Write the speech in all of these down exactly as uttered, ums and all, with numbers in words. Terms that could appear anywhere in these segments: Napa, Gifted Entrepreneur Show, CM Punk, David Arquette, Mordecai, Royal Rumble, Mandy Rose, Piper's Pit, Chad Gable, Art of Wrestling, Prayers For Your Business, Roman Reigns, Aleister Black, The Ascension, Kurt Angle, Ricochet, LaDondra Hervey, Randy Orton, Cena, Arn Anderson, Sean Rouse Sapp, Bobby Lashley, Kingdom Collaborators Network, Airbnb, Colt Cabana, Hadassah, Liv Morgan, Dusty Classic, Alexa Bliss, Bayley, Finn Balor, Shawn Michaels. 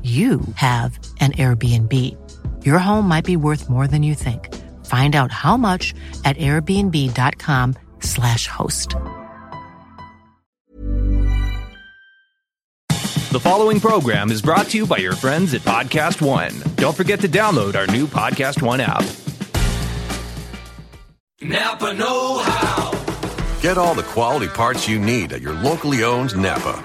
you have an Airbnb. Your home might be worth more than you think. Find out how much at airbnb.com slash host. The following program is brought to you by your friends at Podcast One. Don't forget to download our new Podcast One app. Napa Know How. Get all the quality parts you need at your locally owned Napa.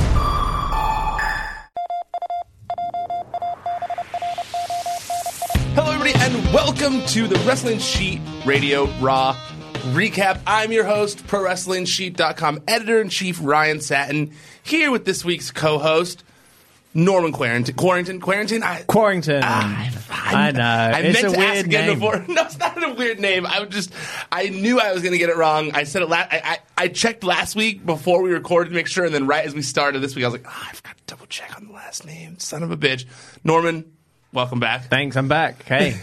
Welcome to the Wrestling Sheet Radio Raw Recap. I'm your host, Pro Wrestling Sheet dot com editor-in-chief Ryan Satin, here with this week's co-host, Norman Quarrington. Quarrington? Quarrington? I, Quarrington. I, I, I know. I it's meant a to weird ask again name. Before. No, it's not a weird name. I just, I knew I was going to get it wrong. I said it last, I, I, I checked last week before we recorded to make sure, and then right as we started this week, I was like, oh, I forgot to double-check on the last name. Son of a bitch. Norman, welcome back. Thanks, I'm back. Hey.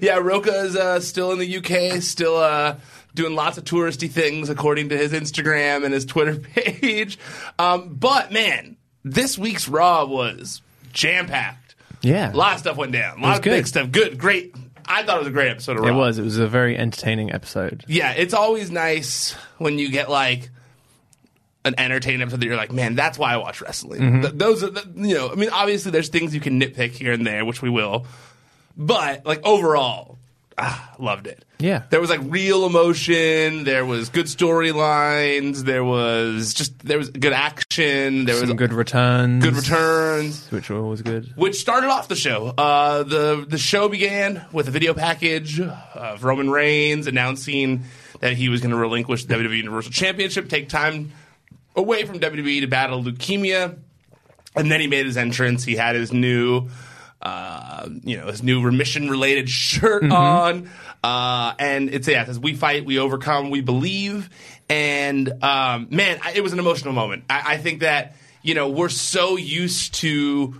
Yeah, Roka is uh, still in the U K, still uh, doing lots of touristy things according to his Instagram and his Twitter page. Um, but, man, this week's Raw was jam-packed. Yeah. A lot of stuff went down. A lot of good. Big stuff. Good, great. I thought it was a great episode of Raw. It was. It was a very entertaining episode. Yeah, it's always nice when you get, like, an entertaining episode that you're like, man, that's why I watch wrestling. Mm-hmm. Th- those are, the, you know, I mean, obviously there's things you can nitpick here and there, which we will. But, like, overall, ah, loved it. Yeah. There was, like, real emotion. There was good storylines. There was just, there was good action. There Some was good returns. Good returns. Which were always good. Which started off the show. Uh, the, the show began with a video package of Roman Reigns announcing that he was going to relinquish the W W E Universal Championship, take time away from W W E to battle leukemia, and then he made his entrance. He had his new, uh, you know, his new remission-related shirt mm-hmm. on, uh, and it's yeah, it says "We fight, we overcome, we believe." And um, man, I, it was an emotional moment. I, I think that you know we're so used to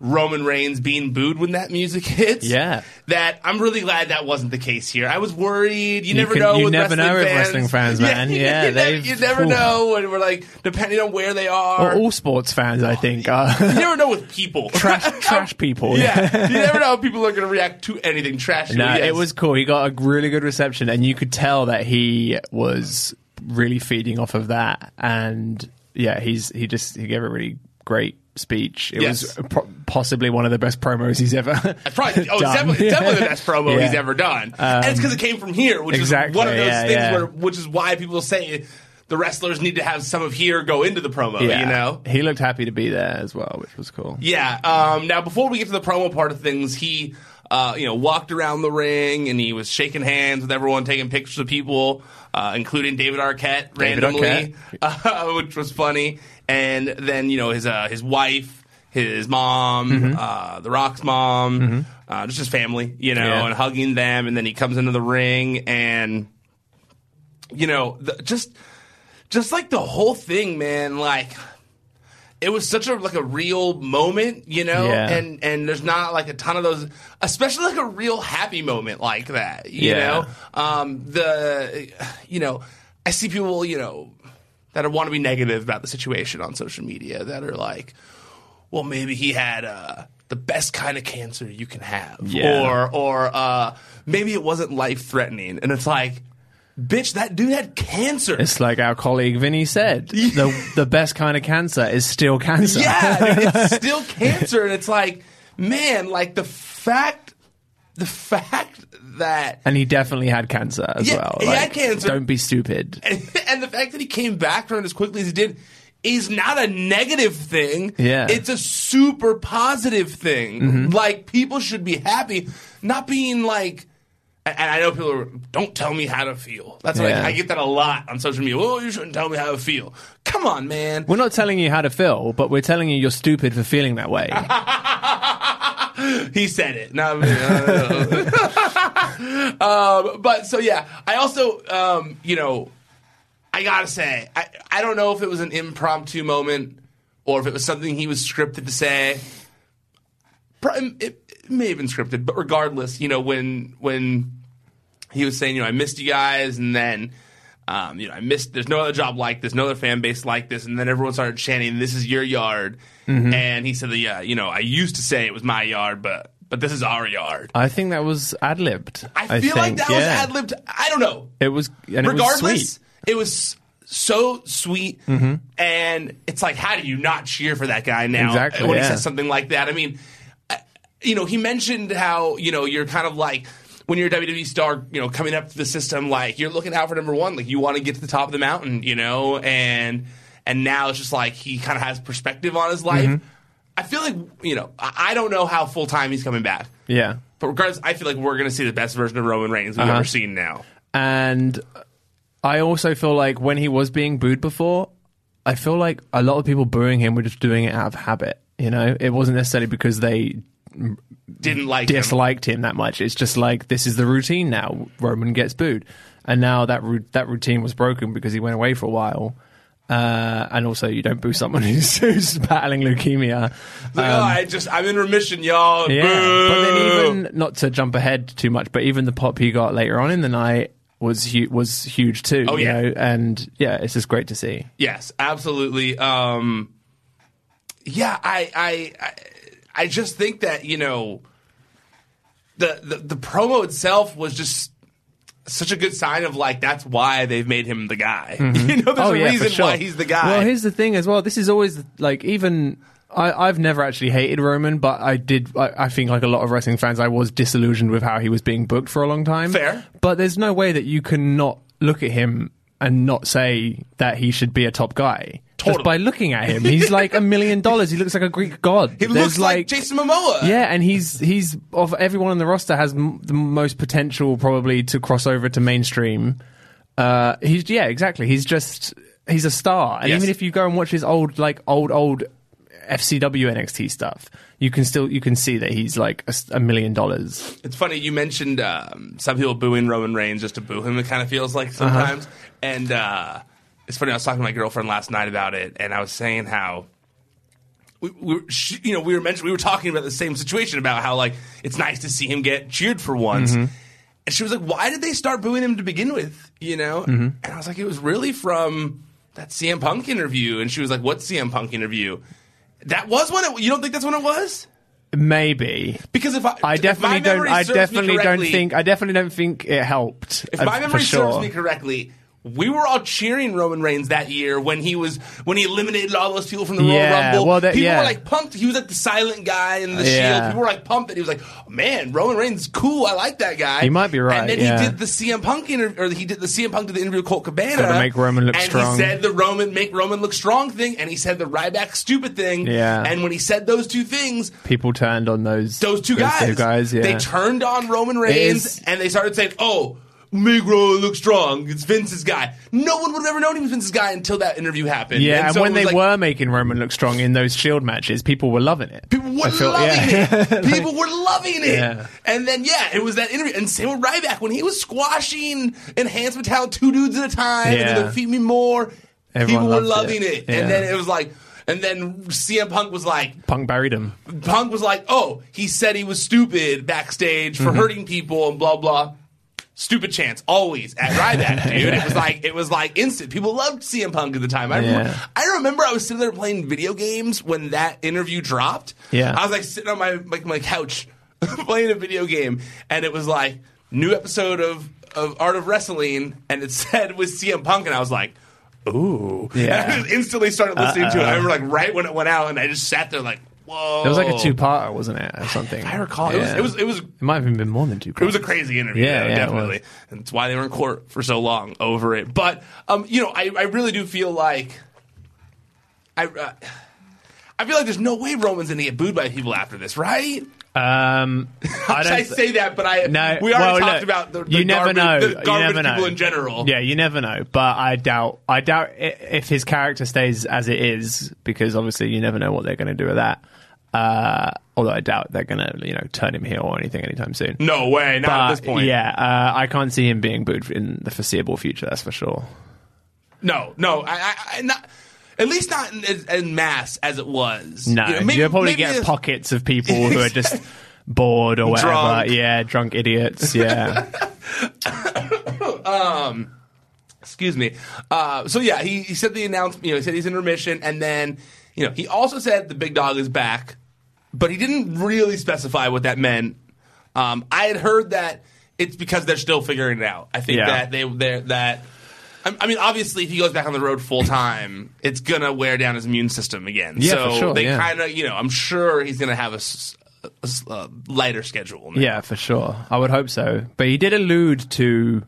Roman Reigns being booed when that music hits. Yeah. That I'm really glad that wasn't the case here. I was worried. You, you never can, know you with never wrestling know fans. Wrestling fans, man. Yeah, yeah, you, never, you never know. And we're like, depending on where they are. Well, all sports fans, I think. Are. You never know with people. Trash trash people. Yeah. You never know how people are going to react to anything trashy. No, yes. It was cool. He got a really good reception, and you could tell that he was really feeding off of that. And, yeah, he's he just he gave a really great speech. It yes. was pro- possibly one of the best promos he's ever That's probably, oh, done. Definitely, yeah. definitely the best promo yeah. he's ever done. Um, and it's because it came from here, which exactly, is one of those yeah, things yeah. where, which is why people say the wrestlers need to have some of here go into the promo, yeah. you know? He looked happy to be there as well, which was cool. Yeah. Um, now, before we get to the promo part of things, he uh, you know, walked around the ring and he was shaking hands with everyone, taking pictures of people, uh, including David Arquette David randomly, Arquette. Uh, which was funny. And then, you know, his uh, his wife, his mom, mm-hmm. uh, The Rock's mom, mm-hmm. uh, just his family, you know, yeah. and hugging them. And then he comes into the ring and, you know, the, just just like the whole thing, man, like it was such a like a real moment, you know, yeah. and and there's not like a ton of those, especially like a real happy moment like that, you yeah. know. Um, the, you know, I see people, you know, that want to be negative about the situation on social media that are like, well, maybe he had uh, the best kind of cancer you can have. Yeah. Or or uh, maybe it wasn't life-threatening. And it's like, bitch, that dude had cancer. It's like our colleague Vinny said, the, the best kind of cancer is still cancer. Yeah, dude, it's still cancer. And it's like, man, like the fact, the fact that... And he definitely had cancer as yeah, well. Like, he had cancer. Don't be stupid. And, and the fact that he came back from it as quickly as he did is not a negative thing. Yeah. It's a super positive thing. Mm-hmm. Like, people should be happy, not being like... And I know people are, don't tell me how to feel. That's what yeah. I, I get that a lot on social media. Oh, you shouldn't tell me how to feel. Come on, man. We're not telling you how to feel, but we're telling you you're stupid for feeling that way. He said it. No, no, no, no. um, but so, yeah, I also, um, you know, I got to say, I, I don't know if it was an impromptu moment or if it was something he was scripted to say. It, it may have been scripted, but regardless, you know, when when he was saying, you know, I missed you guys, and then, um, you know, I missed, there's no other job like this, no other fan base like this, and then everyone started chanting, this is your yard. Mm-hmm. And he said, yeah, you know, I used to say it was my yard, but but this is our yard. I think that was ad-libbed. I feel I think, like that yeah. was ad-libbed. I don't know. It was, and regardless, it was sweet. It was so sweet, mm-hmm. and it's like, how do you not cheer for that guy now exactly, when yeah. he says something like that? I mean... You know, he mentioned how, you know, you're kind of like, when you're a W W E star, you know, coming up to the system, like, you're looking out for number one. Like, you want to get to the top of the mountain, you know? And and now it's just like he kind of has perspective on his life. Mm-hmm. I feel like, you know, I don't know how full-time he's coming back. Yeah. But regardless, I feel like we're going to see the best version of Roman Reigns we've uh-huh. ever seen now. And I also feel like when he was being booed before, I feel like a lot of people booing him were just doing it out of habit, you know? It wasn't necessarily because they... didn't like disliked him. him that much. It's just like, this is the routine now. Roman gets booed, and now that ru- that routine was broken because he went away for a while. Uh, and also, you don't boo someone who's, who's battling leukemia. Like, um, oh, I just I'm in remission, y'all. Yeah, boo! But then even not to jump ahead too much, but even the pop he got later on in the night was hu- was huge too. Oh you yeah, know? And yeah, it's just great to see. Yes, absolutely. Um, yeah, I I. I I just think that, you know, the, the the promo itself was just such a good sign of, like, that's why they've made him the guy. Mm-hmm. You know, there's oh, a yeah, reason sure. why he's the guy. Well, here's the thing as well. This is always, like, even... I, I've never actually hated Roman, but I did. I, I think, like a lot of wrestling fans, I was disillusioned with how he was being booked for a long time. Fair. But there's no way that you cannot look at him and not say that he should be a top guy. Totally. Just by looking at him, he's like a million dollars. He looks like a Greek god. He There's looks like, like Jason Momoa. Yeah, and he's he's of everyone on the roster has m- the most potential probably to cross over to mainstream. Uh, he's yeah, exactly. He's just he's a star. And yes. even if you go and watch his old like old old F C W N X T stuff, you can still you can see that he's like a, a million dollars. It's funny you mentioned um, some people booing Roman Reigns just to boo him. It kind of feels like sometimes uh-huh. and. Uh, It's funny, I was talking to my girlfriend last night about it, and I was saying how we, we she, you know, we were mentioning, we were talking about the same situation about how like it's nice to see him get cheered for once. Mm-hmm. And she was like, "Why did they start booing him to begin with?" You know, mm-hmm. and I was like, "It was really from that C M Punk interview." And she was like, "What C M Punk interview?" That was when it, you don't think that's when it was? Maybe because if I, I definitely if my don't, I definitely don't think, I definitely don't think it helped. If my memory sure. serves me correctly, we were all cheering Roman Reigns that year when he was when he eliminated all those people from the Royal yeah, Rumble. Well, that, people yeah. were like pumped. He was like the silent guy in the yeah. Shield. People were like pumped, and he was like, "Man, Roman Reigns is cool. I like that guy." He might be right. And then yeah. he did the C M Punk interview, or he did the C M Punk did the interview with Colt Cabana. Gotta make Roman look and strong. And he said the Roman make Roman look strong thing, and he said the Ryback stupid thing. Yeah. And when he said those two things, people turned on those those two those guys. Two guys yeah. They turned on Roman Reigns, is- and they started saying, "Oh, make Roman look strong. It's Vince's guy." No one would have ever known he was Vince's guy until that interview happened. Yeah, and, and so when they like, were making Roman look strong in those Shield matches, people were loving it. People were feel, loving yeah. it. People like, were loving it. Yeah. And then, yeah, it was that interview. And same with Ryback. When he was squashing Enhancement Talent two dudes at a time, yeah. and then Defeat Me More, everyone people were loving it. it. Yeah. And then it was like... And then C M Punk was like... Punk buried him. Punk was like, "Oh, he said he was stupid backstage for mm-hmm. hurting people and blah, blah." Stupid chance, always at Ryback, dude. yeah. It was like it was like instant. People loved C M Punk at the time. I, yeah. remember, I remember I was sitting there playing video games when that interview dropped. Yeah, I was like sitting on my like my couch playing a video game, and it was like new episode of, of Art of Wrestling, and it said with C M Punk, and I was like, "Ooh!" Yeah. And I just instantly started listening Uh-oh. to it. I remember like right when it went out, and I just sat there like. Whoa. It was like a two-parter, wasn't it, or something? I recall. Yeah. It was. It was. It was. It might have even been more than two parts. It was a crazy interview. Yeah, yeah, definitely. It and it's why they were in court for so long over it. But um, you know, I, I really do feel like I uh, I feel like there's no way Roman's going to get booed by people after this, right? Um, I, don't, I say that, but I no, we already well, talked look, about the, the you never garbage, know. The garbage you never people know. in general. Yeah, you never know. But I doubt, I doubt if his character stays as it is, because obviously you never know what they're going to do with that. Uh, although I doubt they're going to, you know, turn him heel or anything anytime soon. No way, not but, at this point. Yeah, uh, I can't see him being booed in the foreseeable future. That's for sure. No, no, I, I, I not. At least not in, in mass as it was. No, you know, maybe, you'll probably get pockets of people who are just bored or whatever. Drunk. Yeah, drunk idiots. Yeah. um, excuse me. Uh, so yeah, he, he said the announcement. You know, he said he's in remission, and then you know he also said the big dog is back, but he didn't really specify what that meant. Um, I had heard that it's because they're still figuring it out. I think yeah. that they they're, that. I mean, obviously, if he goes back on the road full time, it's going to wear down his immune system again. Yeah, so for sure, they yeah. kind of, you know, I'm sure he's going to have a, a, a lighter schedule now. Yeah, for sure. I would hope so. But he did allude to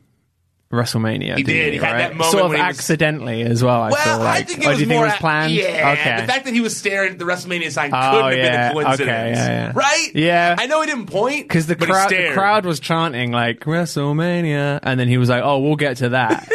WrestleMania. He did. He, he had right? that moment. Sort of when accidentally was... as well. I well, feel like. I think it was, oh, do you more think it was planned. Yeah. Okay. The fact that he was staring at the WrestleMania sign couldn't oh, have yeah. been a coincidence. Okay, yeah, yeah. Right? Yeah. I know he didn't point. Because the, crowd, the crowd was chanting, like, WrestleMania. And then he was like, "Oh, we'll get to that."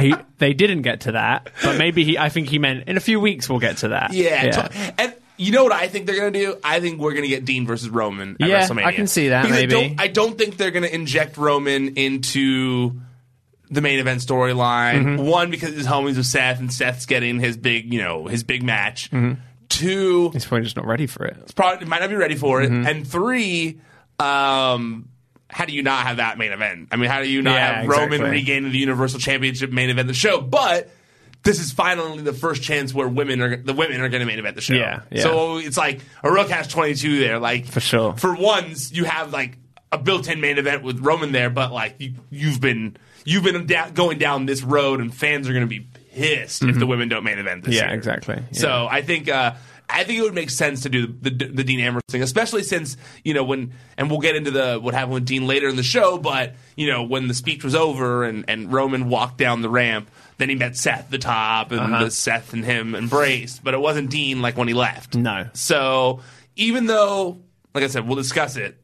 He, they didn't get to that, but maybe he. I think he meant in a few weeks we'll get to that. Yeah, yeah. And you know what I think they're going to do? I think we're going to get Dean versus Roman at yeah, WrestleMania. Yeah, I can see that. Because maybe I don't, I don't think they're going to inject Roman into the main event storyline. Mm-hmm. One, because his homies with Seth, and Seth's getting his big, you know, his big match. Mm-hmm. Two, he's probably just not ready for it. It's probably might not be ready for it. Mm-hmm. And three, um. how do you not have that main event? I mean, how do you not yeah, have Roman exactly. regaining the Universal Championship main event of the show? But this is finally the first chance where women are the women are going to main event the show. Yeah, yeah. So it's like a real catch twenty-two there. Like for sure, for once you have like a built-in main event with Roman there, but like you, you've been you've been da- going down this road, and fans are going to be pissed mm-hmm. if the women don't main event this yeah, year. Yeah, exactly. Yeah. So I think. Uh, I think it would make sense to do the, the, the Dean Ambrose thing, especially since, you know, when, and we'll get into the what happened with Dean later in the show, but, you know, when the speech was over and, and Roman walked down the ramp, then he met Seth at the top, and uh-huh. the Seth and him embraced, but it wasn't Dean like when he left. No. So even though, like I said, we'll discuss it,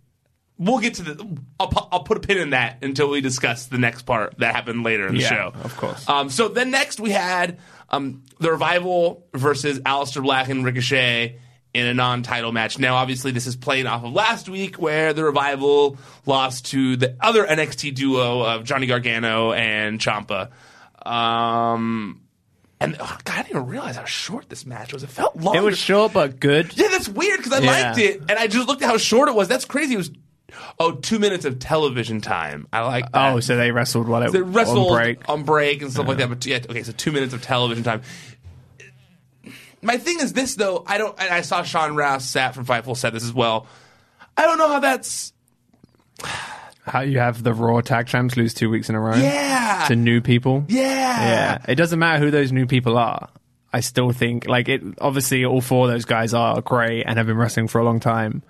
we'll get to the, I'll, I'll put a pin in that until we discuss the next part that happened later in the yeah, show. Of course. Um, so then next we had... Um, the Revival versus Aleister Black and Ricochet in a non-title match. Now, obviously, this is playing off of last week where the Revival lost to the other N X T duo of Johnny Gargano and Ciampa. Um, And oh, God, I didn't even realize how short this match was. It felt long. It was short, but good. Yeah, that's weird because I yeah. liked it. And I just looked at how short it was. That's crazy. It was, oh, two minutes of television time. I like that. Oh, so they wrestled while it, so they wrestled on break. on break and stuff yeah. like that. But yeah, okay, so two minutes of television time. My thing is this, though. I don't. And I saw Sean Rouse Sapp from Fightful said this as well. I don't know how that's... How you have the Raw Tag Champs lose two weeks in a row yeah. to new people. Yeah. Yeah. It doesn't matter who those new people are. I still think, like, it. obviously all four of those guys are great and have been wrestling for a long time,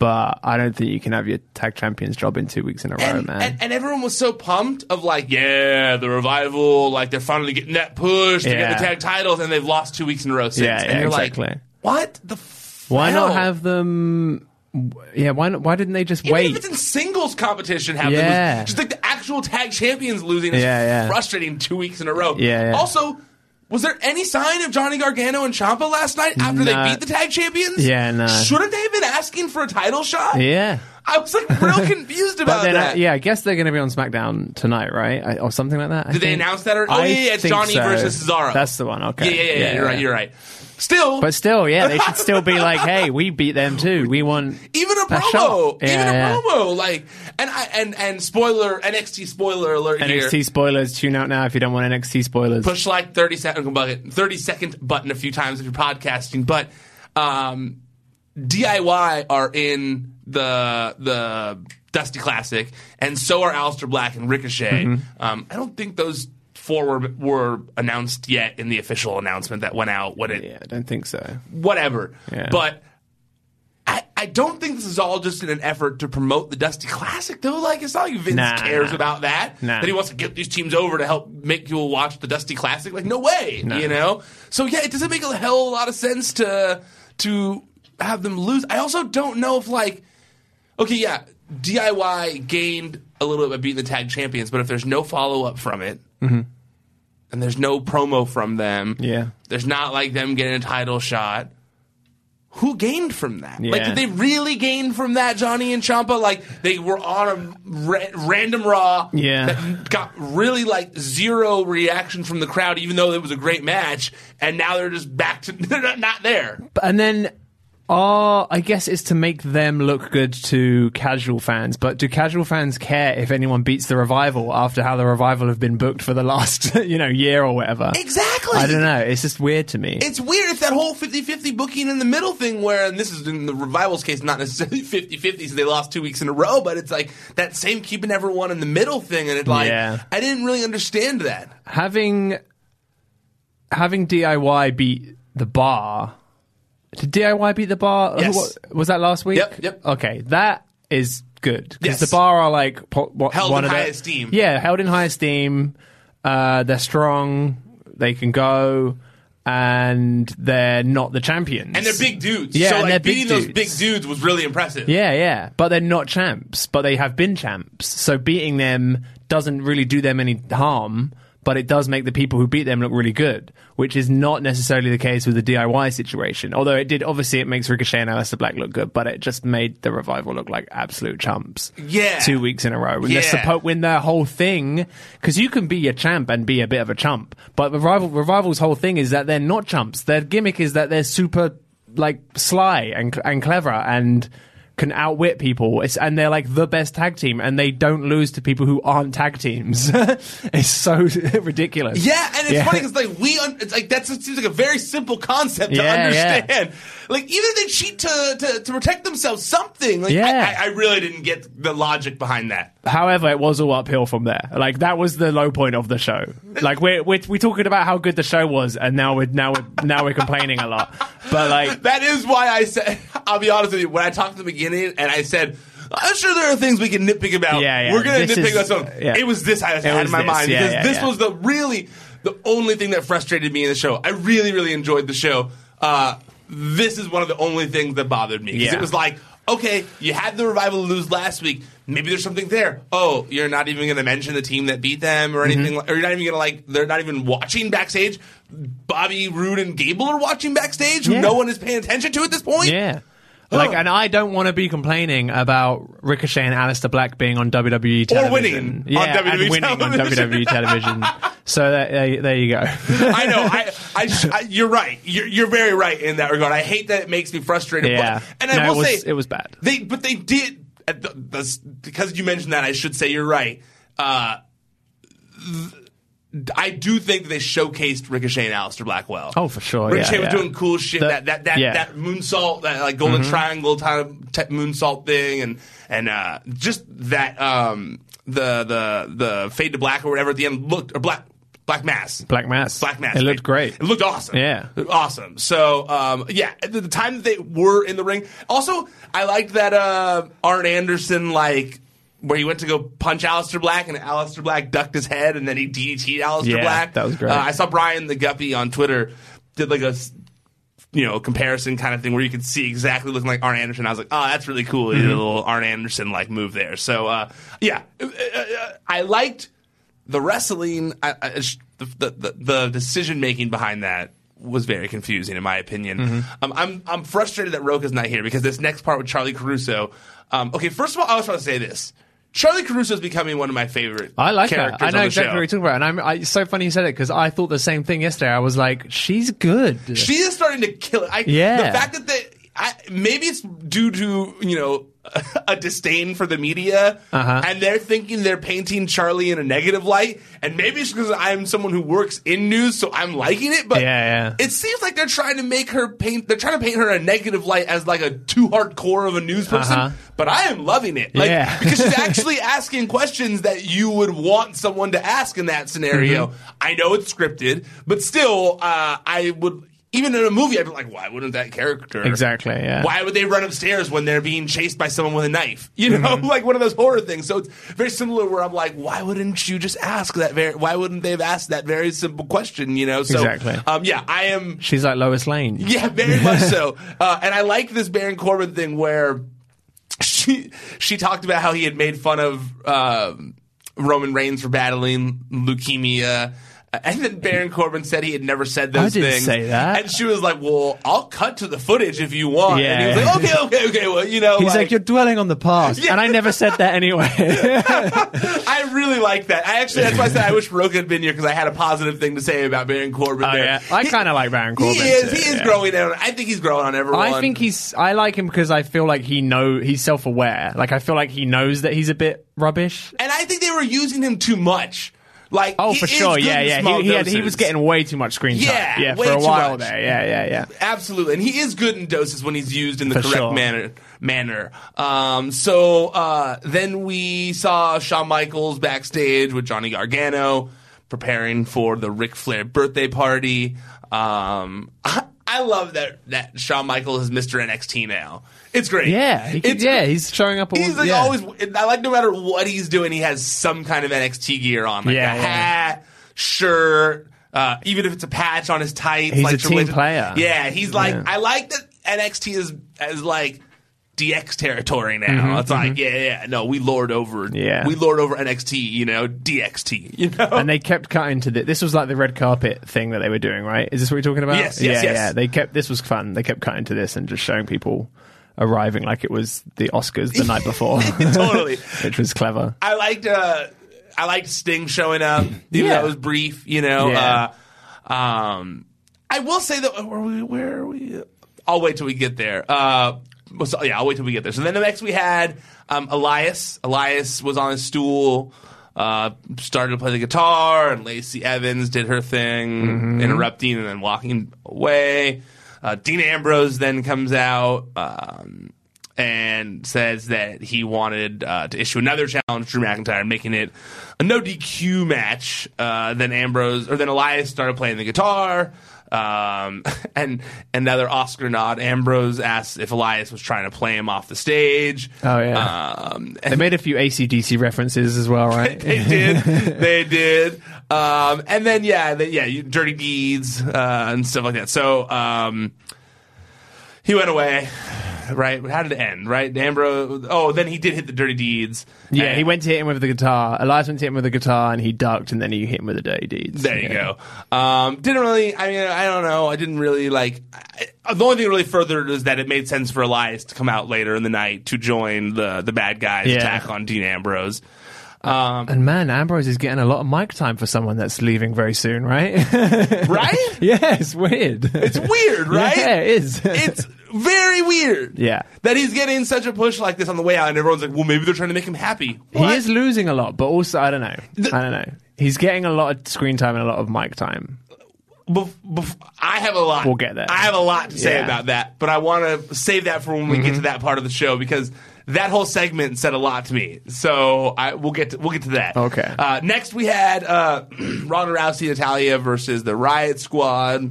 but I don't think you can have your tag champions job in two weeks in a row, and, man. And, and everyone was so pumped of, like, yeah, the Revival, like, they're finally getting that push to yeah. get the tag titles, and they've lost two weeks in a row since. Yeah, yeah, and you're exactly. like, what the f- Why hell? not have them... Yeah, why Why didn't they just Even wait? Even if it's in singles competition, have yeah. them lose. Just like the actual tag champions losing is yeah, yeah. frustrating two weeks in a row. Yeah, yeah. Also, was there any sign of Johnny Gargano and Ciampa last night after no. they beat the tag champions? Yeah, no. Shouldn't they have been asking for a title shot? Yeah. I was like real confused about then, that. Uh, yeah, I guess they're going to be on SmackDown tonight, right? I, or something like that. Did I they think, announce that? Or, oh, yeah, yeah, it's Johnny so. versus Cesaro. That's the one, okay. Yeah, yeah, yeah, yeah, yeah you're yeah. right, you're right. Still. But still, yeah, they should still be like, hey, we beat them too. We won. Even a promo. Yeah, even yeah. a promo. Like, and, I, and and spoiler, N X T spoiler alert N X T here. N X T spoilers. Tune out now if you don't want N X T spoilers. Push like thirty second button, thirty second button a few times if you're podcasting. But um, D I Y are in the the Dusty Classic, and so are Aleister Black and Ricochet. Mm-hmm. Um, I don't think those... Four were, were announced yet in the official announcement that went out. What it, yeah, I don't think so. Whatever. Yeah. But I, I don't think this is all just in an effort to promote the Dusty Classic, though. Like, it's not like Vince nah, cares nah. about that. Nah. That he wants to get these teams over to help make people watch the Dusty Classic. Like, no way, nah. you know? So, yeah, it doesn't make a hell of a lot of sense to to have them lose. I also don't know if, like, okay, yeah, D I Y gained a little bit by beating the tag champions, but if there's no follow-up from it, mm-hmm. and there's no promo from them. Yeah. There's not like them getting a title shot. Who gained from that? Yeah. Like, did they really gain from that, Johnny and Ciampa? Like, they were on a ra- random Raw yeah. that got really, like, zero reaction from the crowd, even though it was a great match, and now they're just back to... They're not there. And then... Oh, I guess it's to make them look good to casual fans, but do casual fans care if anyone beats the Revival after how the Revival have been booked for the last, you know, year or whatever? Exactly. I don't know. It's just weird to me. It's weird. It's that whole fifty-fifty booking in the middle thing where, and this is in the Revival's case, not necessarily fifty-fifty because they lost two weeks in a row, but it's like that same keeping everyone in the middle thing, and it's like, yeah. I didn't really understand that. Having, having D I Y beat the Bar... Did D I Y beat the Bar? Yes. What, was that last week? Yep, yep. Okay, that is good. Because yes. the Bar are like... Po- what, held one in of high their, esteem. Yeah, held in high esteem. Uh, they're strong. They can go. And they're not the champions. And they're big dudes. Yeah, so and like they're beating big those big dudes was really impressive. Yeah, yeah. But they're not champs. But they have been champs. So beating them doesn't really do them any harm. But it does make the people who beat them look really good, which is not necessarily the case with the D I Y situation. Although it did, obviously, it makes Ricochet and Aleister Black look good, but it just made the Revival look like absolute chumps. Yeah. Two weeks in a row. When yeah. they're supposed to win their whole thing, because you can be a champ and be a bit of a chump, but the Revival, Revival's whole thing is that they're not chumps. Their gimmick is that they're super, like, sly and and clever and... can outwit people, it's, and they're like the best tag team, and they don't lose to people who aren't tag teams. It's so ridiculous. Yeah, and it's yeah. funny because like we, un- it's like that seems like a very simple concept to yeah, understand. Yeah. Like even if they cheat to, to, to protect themselves, something. Like yeah. I, I really didn't get the logic behind that. However, it was all uphill from there. Like that was the low point of the show. Like we're we're, we're talking about how good the show was, and now we're now we're, now we're complaining a lot. But like that is why I said I'll be honest with you. When I talked to them again. And I said, I'm sure there are things we can nitpick about. Yeah, yeah. We're going to nitpick is, about yeah. It was this I had in my this. mind. Yeah, because yeah, this yeah. was the really the only thing that frustrated me in the show. I really, really enjoyed the show. Uh, this is one of the only things that bothered me. Because yeah. it was like, okay, you had the Revival lose last week. Maybe there's something there. Oh, you're not even going to mention the team that beat them or anything. Mm-hmm. Or you're not even going to, like, they're not even watching backstage. Bobby, Roode, and Gable are watching backstage who yeah. no one is paying attention to at this point. Yeah. Like, and I don't want to be complaining about Ricochet and Aleister Black being on W W E television. Or winning yeah, on W W E and winning television. on W W E television. So that, there, there you go. I know. I, I, I, you're right. You're, you're very right in that regard. I hate that it makes me frustrated. Yeah. But, and no, I will it was, say it was bad. They, but they did at the, the, because you mentioned that. I should say you're right. Uh, th- I do think that they showcased Ricochet and Aleister Black well. Oh, for sure. Ricochet yeah, was yeah. doing cool shit. The, that that that, yeah. that moonsault, that like golden mm-hmm. triangle type t- moonsault thing, and and uh, just that um, the the the fade to black or whatever at the end looked or black. Black Mass. Black Mass. Black Mass. It looked great. It looked awesome. Yeah. Awesome. So, um, yeah, at the time that they were in the ring. Also, I liked that uh, Arn Anderson, like, where he went to go punch Aleister Black, and Aleister Black ducked his head, and then he D D T'd Aleister yeah, Black. That was great. Uh, I saw Brian the Guppy on Twitter did, like, a, you know, comparison kind of thing where you could see exactly looking like Arn Anderson. I was like, oh, that's really cool. Mm-hmm. He did a little Arn Anderson-like move there. So, uh, yeah, I liked... The wrestling, I, I, the, the, the decision making behind that was very confusing, in my opinion. Mm-hmm. Um, I'm I'm frustrated that Roka's not here because this next part with Charlie Caruso. Um, okay, first of all, I was trying to say this: Charlie Caruso is becoming one of my favorite. I like characters that. I know on the exactly show. What you're talking about, and I'm I, it's so funny you said it because I thought the same thing yesterday. I was like, she's good. She is starting to kill it. I, yeah, the fact that they, I, maybe it's due to you know. a disdain for the media, uh-huh. and they're thinking they're painting Charlie in a negative light, and maybe it's because I'm someone who works in news, so I'm liking it, but yeah, yeah. it seems like they're trying to make her paint, they're trying to paint her in a negative light as like a too hardcore of a news person, uh-huh. but I am loving it. Like, yeah. because she's actually asking questions that you would want someone to ask in that scenario. Mm-hmm. I know it's scripted, but still, uh, I would... Even in a movie, I'd be like, why wouldn't that character? Exactly, yeah. Why would they run upstairs when they're being chased by someone with a knife? You know, mm-hmm. like one of those horror things. So it's very similar where I'm like, why wouldn't you just ask that very, why wouldn't they have asked that very simple question, you know? So, exactly. Um, yeah, I am. She's like Lois Lane. Yeah, very much so. Uh, and I like this Baron Corbin thing where she, she talked about how he had made fun of uh, Roman Reigns for battling leukemia. And then Baron Corbin said he had never said those things. I didn't say that. And she was like, well, I'll cut to the footage if you want. Yeah. And he was like, okay, okay, okay. Well, you know. He's like, like you're dwelling on the past. Yeah. And I never said that anyway. I really like that. I actually, that's why I said I wish Roka had been here because I had a positive thing to say about Baron Corbin. Oh, there. Yeah. I kind of like Baron Corbin. He is. Too, he is yeah. growing on. I think he's growing on everyone. I think he's, I like him because I feel like he know, he's self-aware. Like, I feel like he knows that he's a bit rubbish. And I think they were using him too much. Like, oh, for sure, yeah, yeah. He, he, had, he was getting way too much screen time. Yeah, yeah, for a while much. There. Yeah, yeah, yeah. Absolutely. And he is good in doses when he's used in the for correct sure. manner. manner. Um, so uh, then we saw Shawn Michaels backstage with Johnny Gargano preparing for the Ric Flair birthday party. Um, I, I love that, that Shawn Michaels is Mister N X T now. It's great. Yeah, he can, it's, yeah, he's showing up. All, he's like yeah. always. I like no matter what he's doing, he has some kind of N X T gear on, like yeah, a hat, yeah. shirt, uh, even if it's a patch on his tights. He's like a team player. Yeah, he's like. Yeah. I like that N X T is as like D X territory now. Mm-hmm, it's mm-hmm. like yeah, yeah. No, we lord over. Yeah. we lord over N X T. You know, D X T. You know, and they kept cutting to the, this was like the red carpet thing that they were doing, right? Is this what you're talking about? Yes, yes, yeah, yes. yeah. They kept this was fun. They kept cutting to this and just showing people. Arriving like it was the Oscars the night before. Totally. Which was clever. I liked uh, I liked Sting showing up. Even yeah. though it was brief, you know. Yeah. Uh, um, I will say that... Where are we? Where are we? I'll wait till we get there. Uh, so, yeah, I'll wait till we get there. So then the next we had um, Elias. Elias was on his stool, uh, started to play the guitar, and Lacey Evans did her thing, mm-hmm. interrupting and then walking away. Uh, Dean Ambrose then comes out um, and says that he wanted uh, to issue another challenge, Drew McIntyre, making it a no D Q match. Uh, then Ambrose or then Elias started playing the guitar, um, and another Oscar nod. Ambrose asked if Elias was trying to play him off the stage. Oh yeah, um, they made a few A C D C references as well, right? They did. They did. Um, and then, yeah, the, yeah, Dirty Deeds uh, and stuff like that. So um, he went away, right? How did it end, right? Ambrose, oh, then he did hit the Dirty Deeds. Yeah, he went to hit him with the guitar. Elias went to hit him with the guitar, and he ducked, and then he hit him with the Dirty Deeds. There you yeah. go. Um, didn't really, I mean, I don't know. I didn't really, like, I, the only thing that really furthered is that it made sense for Elias to come out later in the night to join the, the bad guys' yeah. attack on Dean Ambrose. Um, and man, Ambrose is getting a lot of mic time for someone that's leaving very soon, right? Right? Yeah, it's weird. It's weird, right? Yeah, it is. It's very weird. Yeah. That he's getting such a push like this on the way out, and everyone's like, well, maybe they're trying to make him happy. What? He is losing a lot, but also, I don't know. The- I don't know. He's getting a lot of screen time and a lot of mic time. Bef- bef- I have a lot. We'll get that. I have a lot to say yeah. about that, but I want to save that for when we mm-hmm. get to that part of the show, because that whole segment said a lot to me. So I we'll get to, we'll get to that. Okay. Uh, next we had uh, Ronda Rousey, Natalia versus the Riot Squad.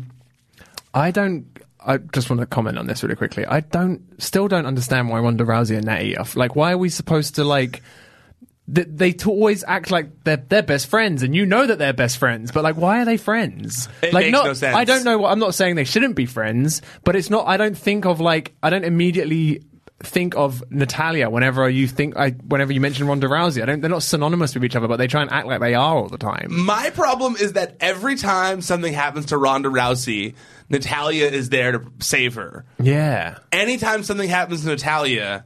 I don't. I just want to comment on this really quickly. I don't. Still don't understand why Ronda Rousey and Natty are like. Why are we supposed to like? They, they t- always act like they're, they're best friends, and you know that they're best friends, but like, why are they friends? It like, makes not, no sense. I don't know. What, I'm not saying they shouldn't be friends, but it's not. I don't think of like. I don't immediately think of Natalia whenever you think. I whenever you mention Ronda Rousey, I don't. They're not synonymous with each other, but they try and act like they are all the time. My problem is that every time something happens to Ronda Rousey, Natalia is there to save her. Yeah. Anytime something happens to Natalia,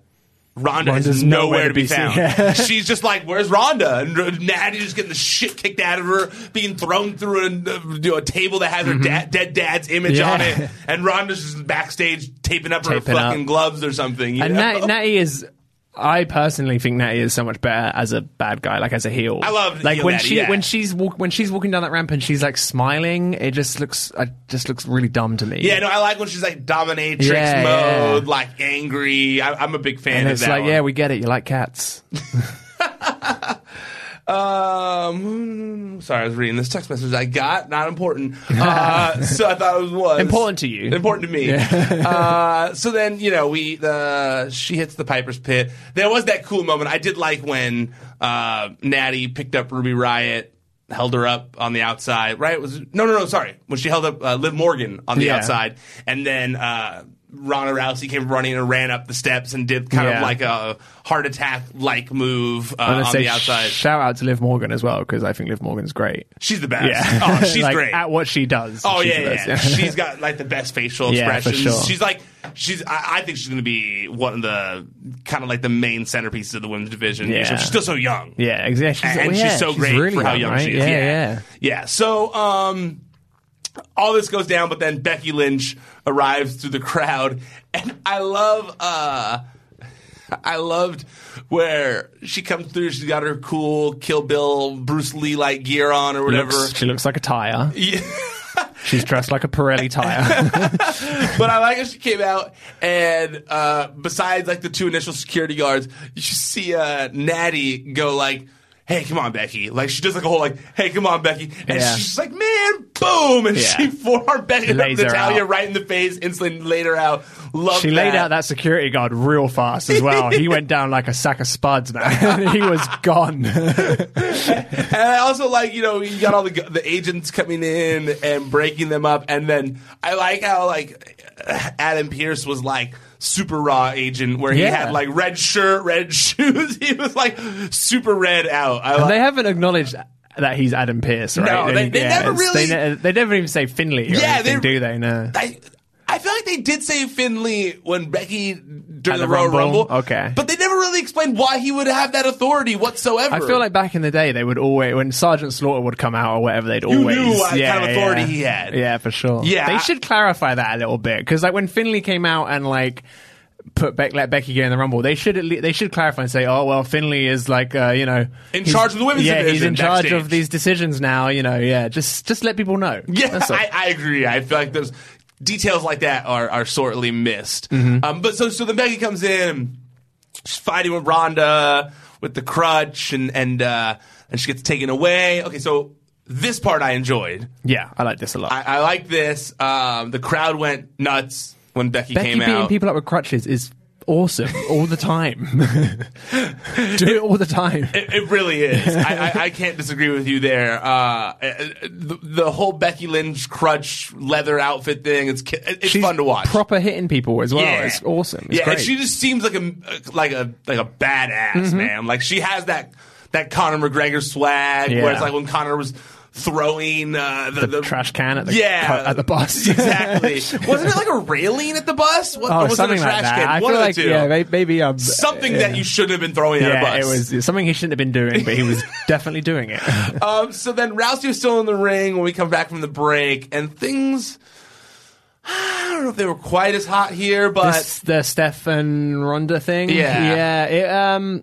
Ronda Ronda's is nowhere, nowhere to be, to be found. Yeah. She's just like, where's Ronda? And Natty's just getting the shit kicked out of her, being thrown through a, you know, a table that has her mm-hmm. da- dead dad's image yeah. on it. And Ronda's just backstage taping up taping her fucking up. gloves or something. You and Natty, Natty is... I personally think Natty is so much better as a bad guy, like as a heel. I love like heel when Natty, she yeah. when she's walk, when she's walking down that ramp and she's like smiling. It just looks, it just looks really dumb to me. Yeah, no, I like when she's like dominatrix yeah, mode, yeah. like angry. I, I'm a big fan and of it's that. It's like, one. yeah, we get it. You like cats. Um, sorry, I was reading this text message I got. Not important. Uh, so I thought it was, was important to you. Important to me. Yeah. uh, so then you know we the she hits the Piper's Pit. There was that cool moment. I did like when uh, Natty picked up Ruby Riott, held her up on the outside. Right? It was no, no, no. Sorry, when she held up uh, Liv Morgan on the yeah. outside, and then. Uh, Ronda Rousey came running and ran up the steps and did kind yeah. of like a heart attack like move uh, on the outside. Shout out to Liv Morgan as well, because I think Liv Morgan's great. She's the best. Yeah. Oh, she's like, great at what she does. Oh yeah, yeah. yeah. She's got like the best facial yeah, expressions. For sure. She's like she's. I, I think she's going to be one of the kind of like the main centerpieces of the women's division. Yeah. So she's still so young. Yeah, exactly. She's, and well, yeah, she's so she's great really for young, how young right? she is. Yeah, yeah, yeah. yeah. So. um... All this goes down, but then Becky Lynch arrives through the crowd, and I love, uh, I loved where she comes through. She's got her cool Kill Bill, Bruce Lee like gear on or whatever. Looks, she looks like a tire. Yeah. She's dressed like a Pirelli tire. But I like how she came out, and uh, besides like the two initial security guards, you see uh, Natty go like, hey, come on, Becky. Like, she does, like, a whole, like, hey, come on, Becky. And yeah. she's like, man, boom. And yeah. she forearmed Becky Natalia right in the face, instantly laid her out. Love she that. Laid out that security guard real fast as well. He went down like a sack of spuds, man. He was gone. And I also like, you know, you got all the, the agents coming in and breaking them up. And then I like how, like, Adam Pearce was like, super raw agent where he yeah. had like red shirt, red shoes. He was like super red out. I, they haven't acknowledged that he's Adam Pearce, right? No, they, they, they yeah, never really. They, ne- they never even say Finley. Or yeah, anything, they do they? No. I, I feel like they did say Finley when Becky during the, the Royal Rumble. Rumble. Okay, but they never really explained why he would have that authority whatsoever. I feel like back in the day they would always, when Sergeant Slaughter would come out or whatever, they'd you always knew what yeah, kind of authority yeah. he had. Yeah, for sure. Yeah, they I, should clarify that a little bit, because like when Finley came out and like. Put Beck, let Becky get in the Rumble. They should at least, they should clarify and say, "Oh well, Finley is like uh, you know in charge of the women's yeah, division. Yeah, he's in charge stage. Of these decisions now. You know, yeah, just just let people know." Yeah, I, I agree. I feel like those details like that are are sorely missed. Mm-hmm. Um, but so so then Becky comes in, she's fighting with Ronda with the crutch, and and uh, and she gets taken away. Okay, so. This part I enjoyed. Yeah, I like this a lot. I, I like this. Um, the crowd went nuts when Becky, Becky came beating out. Beating people up with crutches is awesome all the time. Do it all the time. It, it really is. I, I, I can't disagree with you there. Uh, the, the whole Becky Lynch crutch leather outfit thing, it's it's She's fun to watch. Proper hitting people as well. Yeah. It's awesome. It's yeah, great. And she just seems like a like a like a badass, mm-hmm. man. Like she has that that Conor McGregor swag yeah. where it's like when Conor was throwing uh, the, the, the trash can at the yeah, co- at the bus. Exactly. Wasn't it like a railing at the bus? What, oh, was something it a trash like that. Can? I One feel like two. yeah, maybe um, something uh, that you shouldn't have been throwing yeah, at a bus. It was, it was something he shouldn't have been doing, but he was definitely doing it. um, so then Rousey was still in the ring when we come back from the break, and things. I don't know if they were quite as hot here, but this, the Steph and Ronda thing. Yeah, yeah. It, um,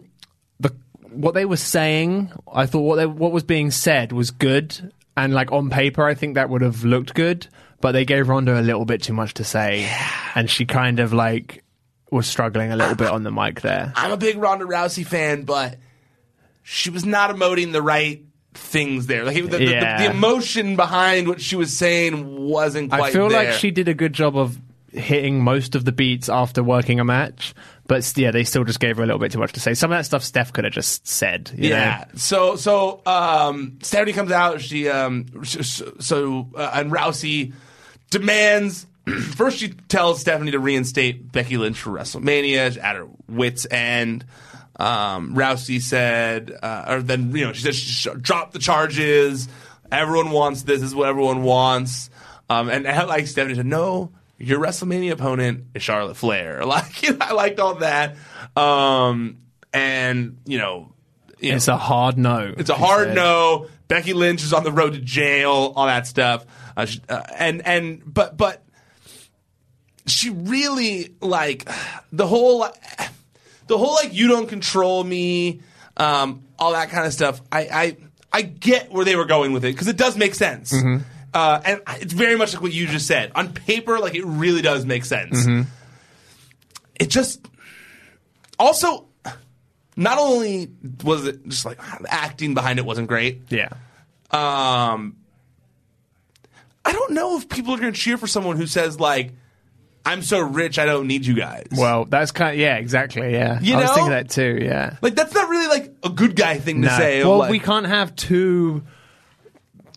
the what they were saying, I thought what they, what was being said was good, and like on paper, I think that would have looked good. But they gave Ronda a little bit too much to say, yeah. and she kind of like was struggling a little I'm, bit on the mic there. I'm a big Ronda Rousey fan, but she was not emoting the right. things there like the, yeah. the, the, the emotion behind what she was saying wasn't quite I feel there. Like she did a good job of hitting most of the beats after working a match, but yeah, they still just gave her a little bit too much to say. Some of that stuff Steph could have just said, you yeah know? so so um Stephanie comes out, she um so uh, and Rousey demands first she tells Stephanie to reinstate Becky Lynch for WrestleMania at her wit's end. Um, Rousey said, uh, or then, you know, she said, she dropped the charges. Everyone wants this. This is what everyone wants. Um, and I like Stephanie said, no, your WrestleMania opponent is Charlotte Flair. Like, you know, I liked all that. Um, and, you know, you it's know, a hard no. It's a hard said. no. Becky Lynch is on the road to jail, all that stuff. Uh, she, uh, and, and, but, but she really, like, the whole, uh, The whole, like, you don't control me, um, all that kind of stuff, I, I I get where they were going with it, because it does make sense. Mm-hmm. Uh, and it's very much like what you just said. On paper, like, it really does make sense. Mm-hmm. It just... Also, not only was it just, like, acting behind it wasn't great. Yeah. Um, I don't know if people are going to cheer for someone who says, like, I'm so rich, I don't need you guys. Well, that's kind of, yeah, exactly, yeah. You I know? was thinking that too, yeah. Like, that's not really, like, a good guy thing no. to say. Well, like, we can't have two,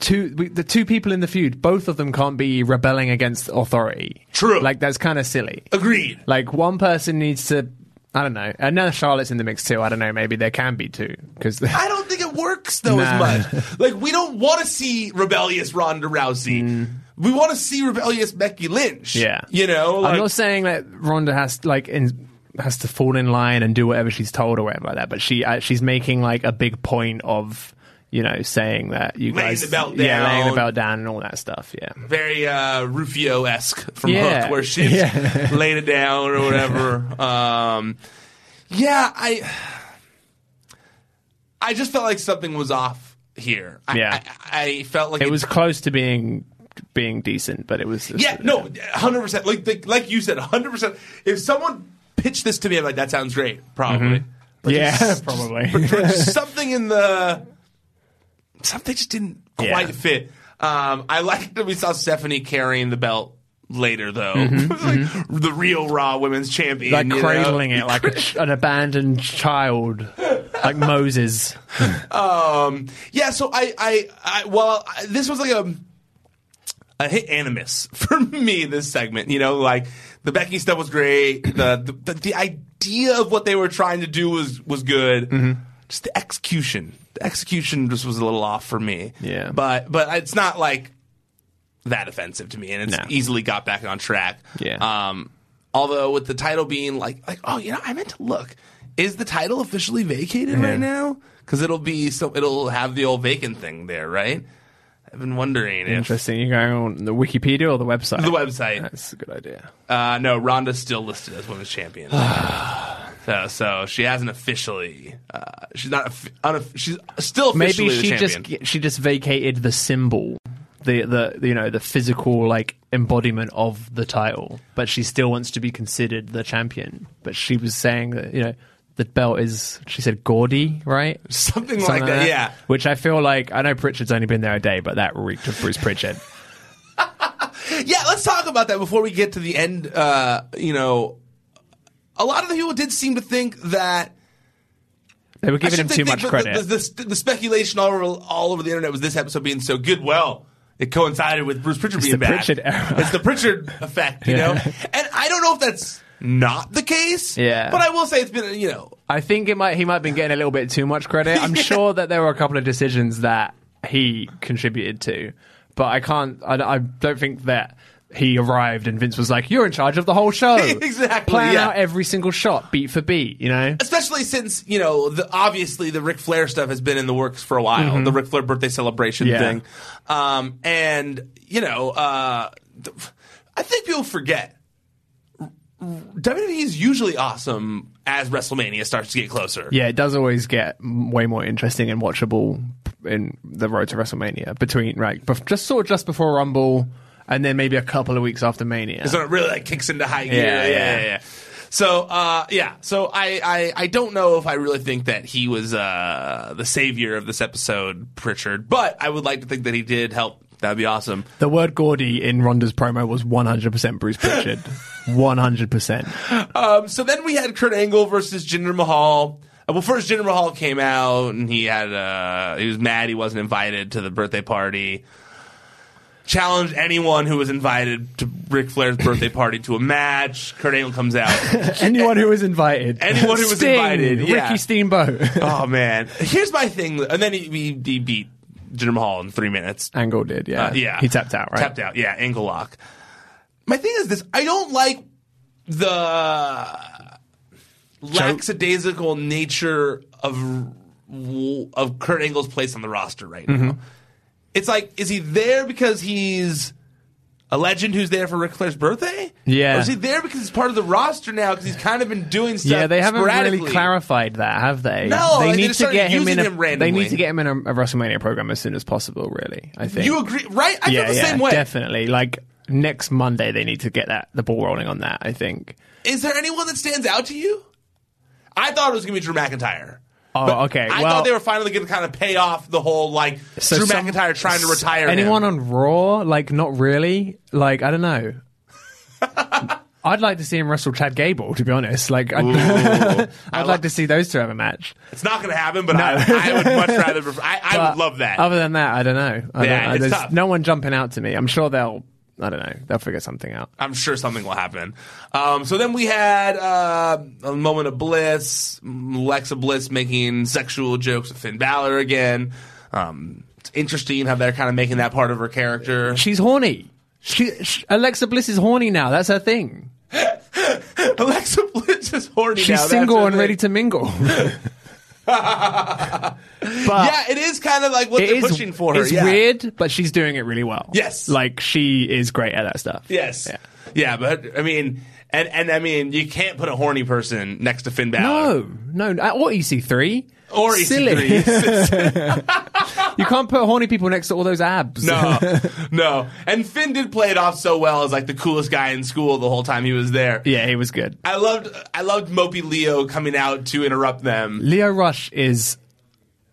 two we, the two people in the feud, both of them can't be rebelling against authority. True. Like, that's kind of silly. Agreed. Like, one person needs to, I don't know, and now Charlotte's in the mix too, I don't know, maybe there can be two. Cause I don't think it works, though, nah. as much. Like, we don't want to see rebellious Ronda Rousey. Mm. We want to see rebellious Becky Lynch. Yeah, you know. Like, I'm not saying that Ronda has like in, has to fall in line and do whatever she's told or whatever like that, but she uh, she's making like a big point of, you know, saying that you laying guys the belt down, yeah, laying the belt down and all that stuff. Yeah, very uh, Rufio-esque from yeah. Hook, where she's yeah. laying it down or whatever. um, yeah, I I just felt like something was off here. I, yeah, I, I felt like it, it was close to being. being decent, but it was just, yeah no one hundred percent like the, like you said one hundred percent if someone pitched this to me, I'm like, that sounds great, probably. Mm-hmm. But yeah just, probably just, but something in the something just didn't yeah. quite fit. um, I liked that we saw Stephanie carrying the belt later, though. Mm-hmm. Like, mm-hmm. the real Raw Women's Champion, like cradling you know? it like a, an abandoned child, like Moses. um, yeah so I, I, I well I, this was like a Uh, hit animus for me, this segment. You know, like, the Becky stuff was great. The the, the idea of what they were trying to do was, was good. Mm-hmm. Just the execution. The execution just was a little off for me. Yeah. But but it's not, like, that offensive to me, and it's no. easily got back on track. Yeah. Um, although, with the title being, like, like oh, you know, I meant to look. Is the title officially vacated mm-hmm. right now? Because it'll be, so it'll have the old vacant thing there, right? I've been wondering. Interesting. If, You're going on the Wikipedia or the website? The website. That's a good idea. Uh, no, Ronda's still listed as women's champion. so, so she hasn't officially. Uh, she's not. Unof- she's still officially Maybe she the champion. Maybe she just vacated the symbol, the the you know the physical like embodiment of the title, but she still wants to be considered the champion. But she was saying that you know. The belt is, she said, gaudy, right? Something, Something like, like that, that, yeah. Which I feel like, I know Pritchard's only been there a day, but that reeked of Bruce Pritchard. Yeah, let's talk about that before we get to the end. Uh, you know, a lot of the people did seem to think that... They were giving him too much credit. The, the, the, the speculation all over, all over the internet was this episode being so good. Well, it coincided with Bruce Pritchard it's being back. It's the Pritchard era. It's the Pritchard effect, you yeah. know? And I don't know if that's... Not the case, yeah. But I will say it's been, you know. I think it might. He might have been getting a little bit too much credit. I'm yeah. sure that there were a couple of decisions that he contributed to. But I can't, I, I don't think that he arrived and Vince was like, you're in charge of the whole show. Exactly. Plan yeah. out every single shot, beat for beat, you know? Especially since, you know, the, obviously the Ric Flair stuff has been in the works for a while, mm-hmm. the Ric Flair birthday celebration yeah. thing. Um, and, you know, uh, I think people forget. W W E is usually awesome as WrestleMania starts to get closer. Yeah, it does always get way more interesting and watchable in the road to WrestleMania between, right, just sort of just before Rumble and then maybe a couple of weeks after Mania. So it really like kicks into high gear. Yeah, yeah, yeah. yeah, yeah. So, uh, yeah. So I, I, I don't know if I really think that he was uh, the savior of this episode, Pritchard, but I would like to think that he did help. That'd be awesome. The word Gordy in Ronda's promo was one hundred percent Bruce Pritchard. one hundred percent. Um, so then we had Kurt Angle versus Jinder Mahal. Uh, well, first Jinder Mahal came out and he had uh, he was mad he wasn't invited to the birthday party. Challenged anyone who was invited to Ric Flair's birthday party to a match. Kurt Angle comes out. anyone who was invited. Anyone who was Sting, invited. Yeah. Ricky Steamboat. oh, man. Here's my thing. And then he, he, he beat Jinder Mahal in three minutes. Angle did, yeah. Uh, yeah. He tapped out, right? Tapped out, yeah. Angle lock. My thing is this. I don't like the lackadaisical nature of of Kurt Angle's place on the roster right now. Mm-hmm. It's like, is he there because he's a legend who's there for Ric Flair's birthday? Yeah. Or is he there because he's part of the roster now because he's kind of been doing stuff sporadically? Yeah, they haven't really clarified that, have they? No, they like need to get him in a, him They need to get him in a, a WrestleMania program as soon as possible, really, I think. You agree, right? I yeah, feel the yeah, same way. Definitely. Like, next Monday they need to get that the ball rolling on that, I think. Is there anyone that stands out to you? I thought it was going to be Drew McIntyre. Oh, but okay. I well, thought they were finally going to kind of pay off the whole, like, so Drew some, McIntyre trying to retire Anyone him. On Raw? Like, not really. Like, I don't know. I'd like to see him wrestle Chad Gable, to be honest. Like, I'd, Ooh, I'd like, like to see those two have a match. It's not going to happen, but no. I, I would much rather... Prefer, I, I would love that. Other than that, I don't know. I yeah, don't know. It's tough. No one jumping out to me. I'm sure they'll... I don't know. They'll figure something out. I'm sure something will happen. Um, so then we had uh, a moment of bliss. Alexa Bliss making sexual jokes with Finn Balor again. Um, it's interesting how they're kind of making that part of her character. She's horny. She, she, Alexa Bliss is horny now. That's her thing. Alexa Bliss is horny She's now. She's single and thing. Ready to mingle. but yeah, it is kind of like what they're is, pushing for her. It's yeah. weird, but she's doing it really well. Yes. Like, she is great at that stuff. Yes. Yeah, yeah but, I mean, and, and I mean, you can't put a horny person next to Finn Balor. No, no. Or E C three. Or E C three. You can't put horny people next to all those abs. No, no. And Finn did play it off so well as, like, the coolest guy in school the whole time he was there. Yeah, he was good. I loved I loved Mopey Leo coming out to interrupt them. Lio Rush is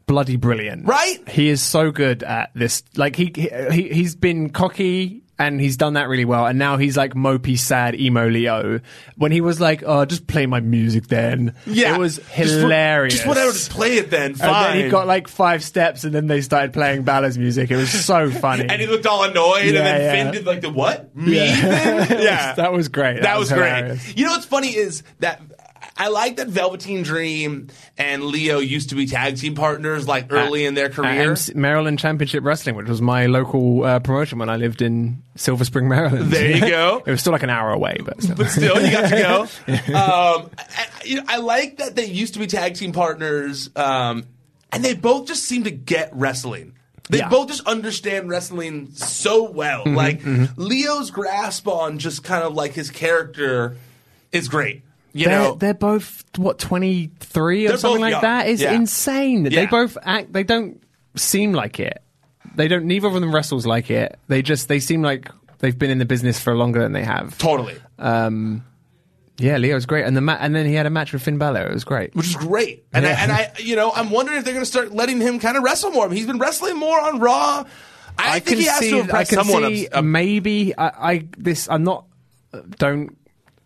bloody brilliant. Right? He is so good at this. Like, he, he, he's been cocky... And he's done that really well. And now he's like mopey, sad, emo Leo. When he was like, oh, just play my music then. Yeah. It was hilarious. Just, for, just whatever, just play it then. Fine. And then he got like five steps and then they started playing Balor's music. It was so funny. and he looked all annoyed. Yeah, and then yeah. Finn did like the what? Me? Yeah. Then? yeah. That was great. That, that was, was great. You know what's funny is that... I like that Velveteen Dream and Leo used to be tag team partners like early at, in their career. Maryland Championship Wrestling, which was my local uh, promotion when I lived in Silver Spring, Maryland. There you go. It was still like an hour away, but still, but still you got to go. um, I, you know, I like that they used to be tag team partners, um, and they both just seem to get wrestling. They yeah. both just understand wrestling so well. Mm-hmm, like mm-hmm. Leo's grasp on just kind of like his character is great. You they're, know, they're both what twenty-three or something like young. That. It's yeah. insane. Yeah. They both act. They don't seem like it. They don't. Neither of them wrestles like it. They just. They seem like they've been in the business for longer than they have. Totally. Um, yeah, Leo's great, and the ma- and then he had a match with Finn Balor. It was great, which is great. And yeah. I, and I, you know, I'm wondering if they're going to start letting him kind of wrestle more. I mean, he's been wrestling more on Raw. I, I think he has see, to impress I can someone. See up, maybe I, I this. I'm not. Don't.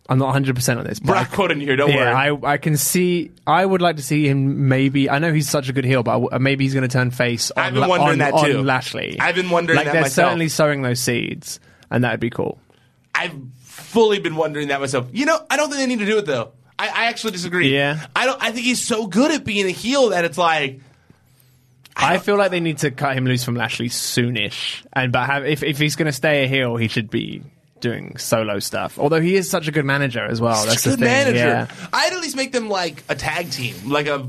I'm not one hundred percent on this. But Brock quoting you, don't yeah, worry. I, I can see... I would like to see him maybe... I know he's such a good heel, but I, maybe he's going to turn face on, I've been wondering on, that too. on Lashley. I've been wondering like, that myself. They're certainly sowing those seeds, and that would be cool. I've fully been wondering that myself. You know, I don't think they need to do it, though. I, I actually disagree. Yeah. I don't. I think he's so good at being a heel that it's like... I, I feel like they need to cut him loose from Lashley soonish. And but have, if if he's going to stay a heel, he should be doing solo stuff. Although he is such a good manager as well. Such That's a good the thing. manager. Yeah. I'd at least make them like a tag team, like a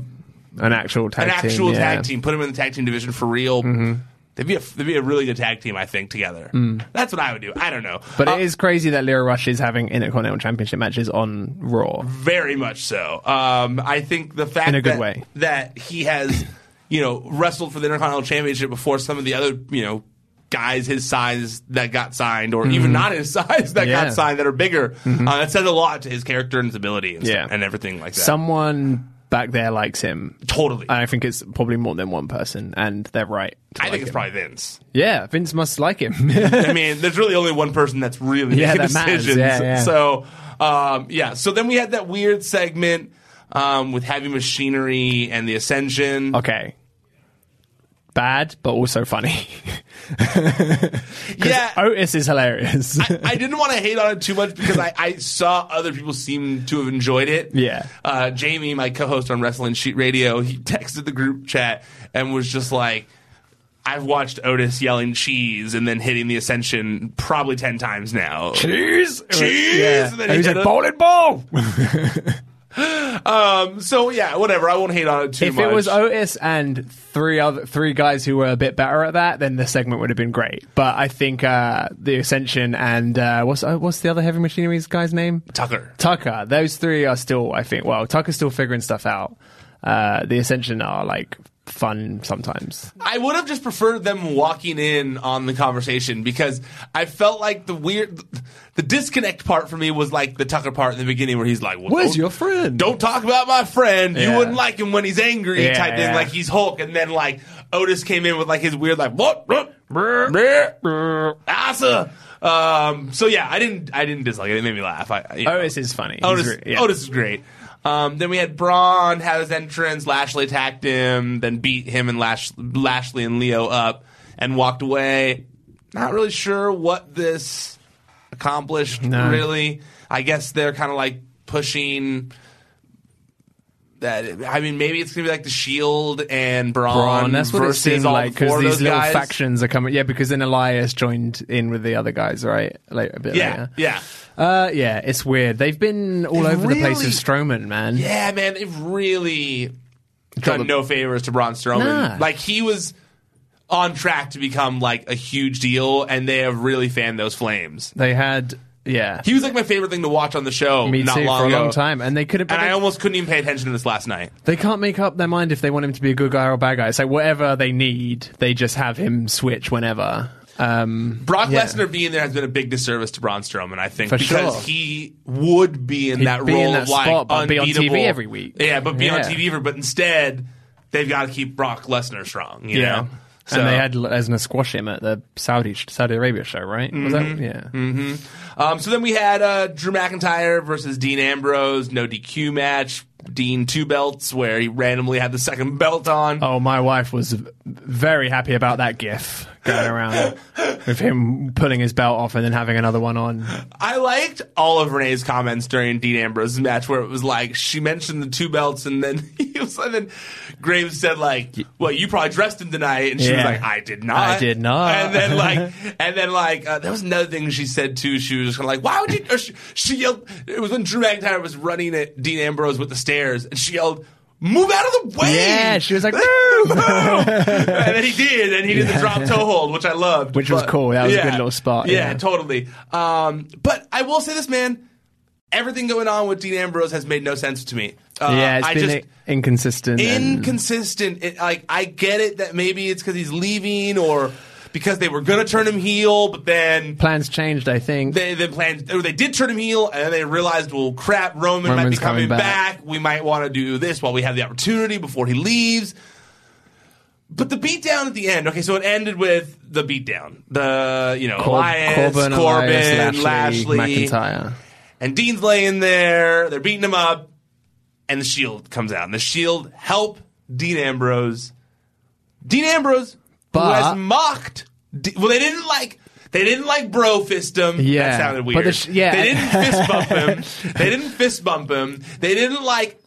an actual tag an team. an actual yeah. tag team. Put them in the tag team division for real. Mm-hmm. They'd be a, they'd be a really good tag team, I think, together. Mm. That's what I would do. I don't know. But uh, it is crazy that Lio Rush is having Intercontinental Championship matches on Raw. Very much so. Um, I think the fact In a good that, way. that he has, you know, wrestled for the Intercontinental Championship before some of the other, you know, guys his size that got signed, or mm. even not his size that yeah. got signed, that are bigger, mm-hmm. uh, it says a lot to his character and his ability and, yeah. stuff, and everything like that. Someone back there likes him. Totally. I think it's probably more than one person, and they're right. I like think it's him. probably Vince. Yeah, Vince must like him. I mean, there's really only one person that's really yeah, making that decisions. Yeah, yeah. So, um, yeah. So then we had that weird segment um, with Heavy Machinery and The Ascension. Okay. Bad, but also funny. yeah. Otis is hilarious. I, I didn't want to hate on it too much because I, I saw other people seem to have enjoyed it. Yeah. Uh, Jamie, my co-host on Wrestling Sheet Radio, he texted the group chat and was just like, I've watched Otis yelling cheese and then hitting The Ascension probably ten times now. Cheese? Cheese! Yeah. And then he was like, ball and ball! Um, so yeah, whatever. I won't hate on it too if much. If it was Otis and three other three guys who were a bit better at that, then the segment would have been great. But I think uh, the Ascension and uh, what's uh, what's the other Heavy Machinery's guy's name? Tucker. Tucker. Those three are still, I think. Well, Tucker's still figuring stuff out. Uh, the Ascension are like fun sometimes. I would have just preferred them walking in on the conversation because I felt like the weird, the disconnect part for me was like the Tucker part in the beginning where he's like, well, "Where's your friend? Don't talk about my friend. Yeah. You wouldn't like him when he's angry." Yeah, type yeah. in like he's Hulk, and then like Otis came in with like his weird like what, asa. Um, so yeah, I didn't, I didn't dislike it. It made me laugh. I, you know. Otis is funny. Otis, re- yeah. Otis is great. Um, then we had Braun have his entrance. Lashley attacked him, then beat him and Lash- Lashley and Lio up and walked away. Not really sure what this accomplished, no. really. I guess they're kind of like pushing that. I mean, maybe it's going to be like the Shield and Braun, Braun that's what versus it seemed all like, because these little guys. factions are coming. Yeah, because then Elias joined in with the other guys, right? Like, a bit yeah, later. Yeah. Uh, yeah, it's weird. They've been all they've over really, the place with Strowman, man. Yeah, man, they've really done the, no favors to Braun Strowman. Nah. Like, he was on track to become, like, a huge deal, and they have really fanned those flames. They had... Yeah. He was like my favorite thing to watch on the show Me not too, long for a ago. long time. And they could have been, And I almost couldn't even pay attention to this last night. They can't make up their mind if they want him to be a good guy or a bad guy. It's like whatever they need, they just have him switch whenever. Um, Brock yeah. Lesnar being there has been a big disservice to Braun Strowman, I think, for because sure. he would be in He'd that be role in that of like spot, but unbeatable. Be on T V every week. Yeah, but be yeah. on T V every but instead they've got to keep Brock Lesnar strong, you yeah. know. So. And they had Lesnar squash him at the Saudi Saudi Arabia show, right? Mm-hmm. Was that? Yeah. Mm-hmm. Um, so then we had uh, Drew McIntyre versus Dean Ambrose, no D Q match. Dean two belts where he randomly had the second belt on. Oh, my wife was very happy about that gif going around with him pulling his belt off and then having another one on. I liked all of Renee's comments during Dean Ambrose's match where it was like she mentioned the two belts and then he was and then Graves said like, "Well, you probably dressed him tonight," and she yeah. was like, "I did not, I did not." And then like, and then like, uh, there was another thing she said too. She was kind of like, "Why would you?" Or she, she yelled. It was when Drew McIntyre was running at Dean Ambrose with the stage. And she yelled, "Move out of the way!" Yeah, she was like, "Move!" And then he did, and he did yeah. the drop toe hold, which I loved. Which but, was cool. That was yeah, a good little spot. Yeah, yeah. totally. Um, but I will say this, man. Everything going on with Dean Ambrose has made no sense to me. Uh, yeah, it's I been just, inconsistent. Inconsistent. And... It, like, I get it that maybe it's because he's leaving or... Because they were going to turn him heel, but then... Plans changed, I think. They they, planned, they did turn him heel, and they realized, well, crap, Roman Roman's might be coming, coming back. back. We might want to do this while we have the opportunity before he leaves. But the beatdown at the end... Okay, so it ended with the beatdown. The, you know, Cor- Elias, Corbin, Corbin Elias, Lashley, Lashley, McIntyre. And Dean's laying there. They're beating him up. And the Shield comes out. And the Shield help Dean Ambrose. Dean Ambrose... But, who has mocked? Well, they didn't like. They didn't like bro fist him. Yeah, that sounded weird. But the sh- yeah. they didn't fist bump him. They didn't fist bump him. They didn't like.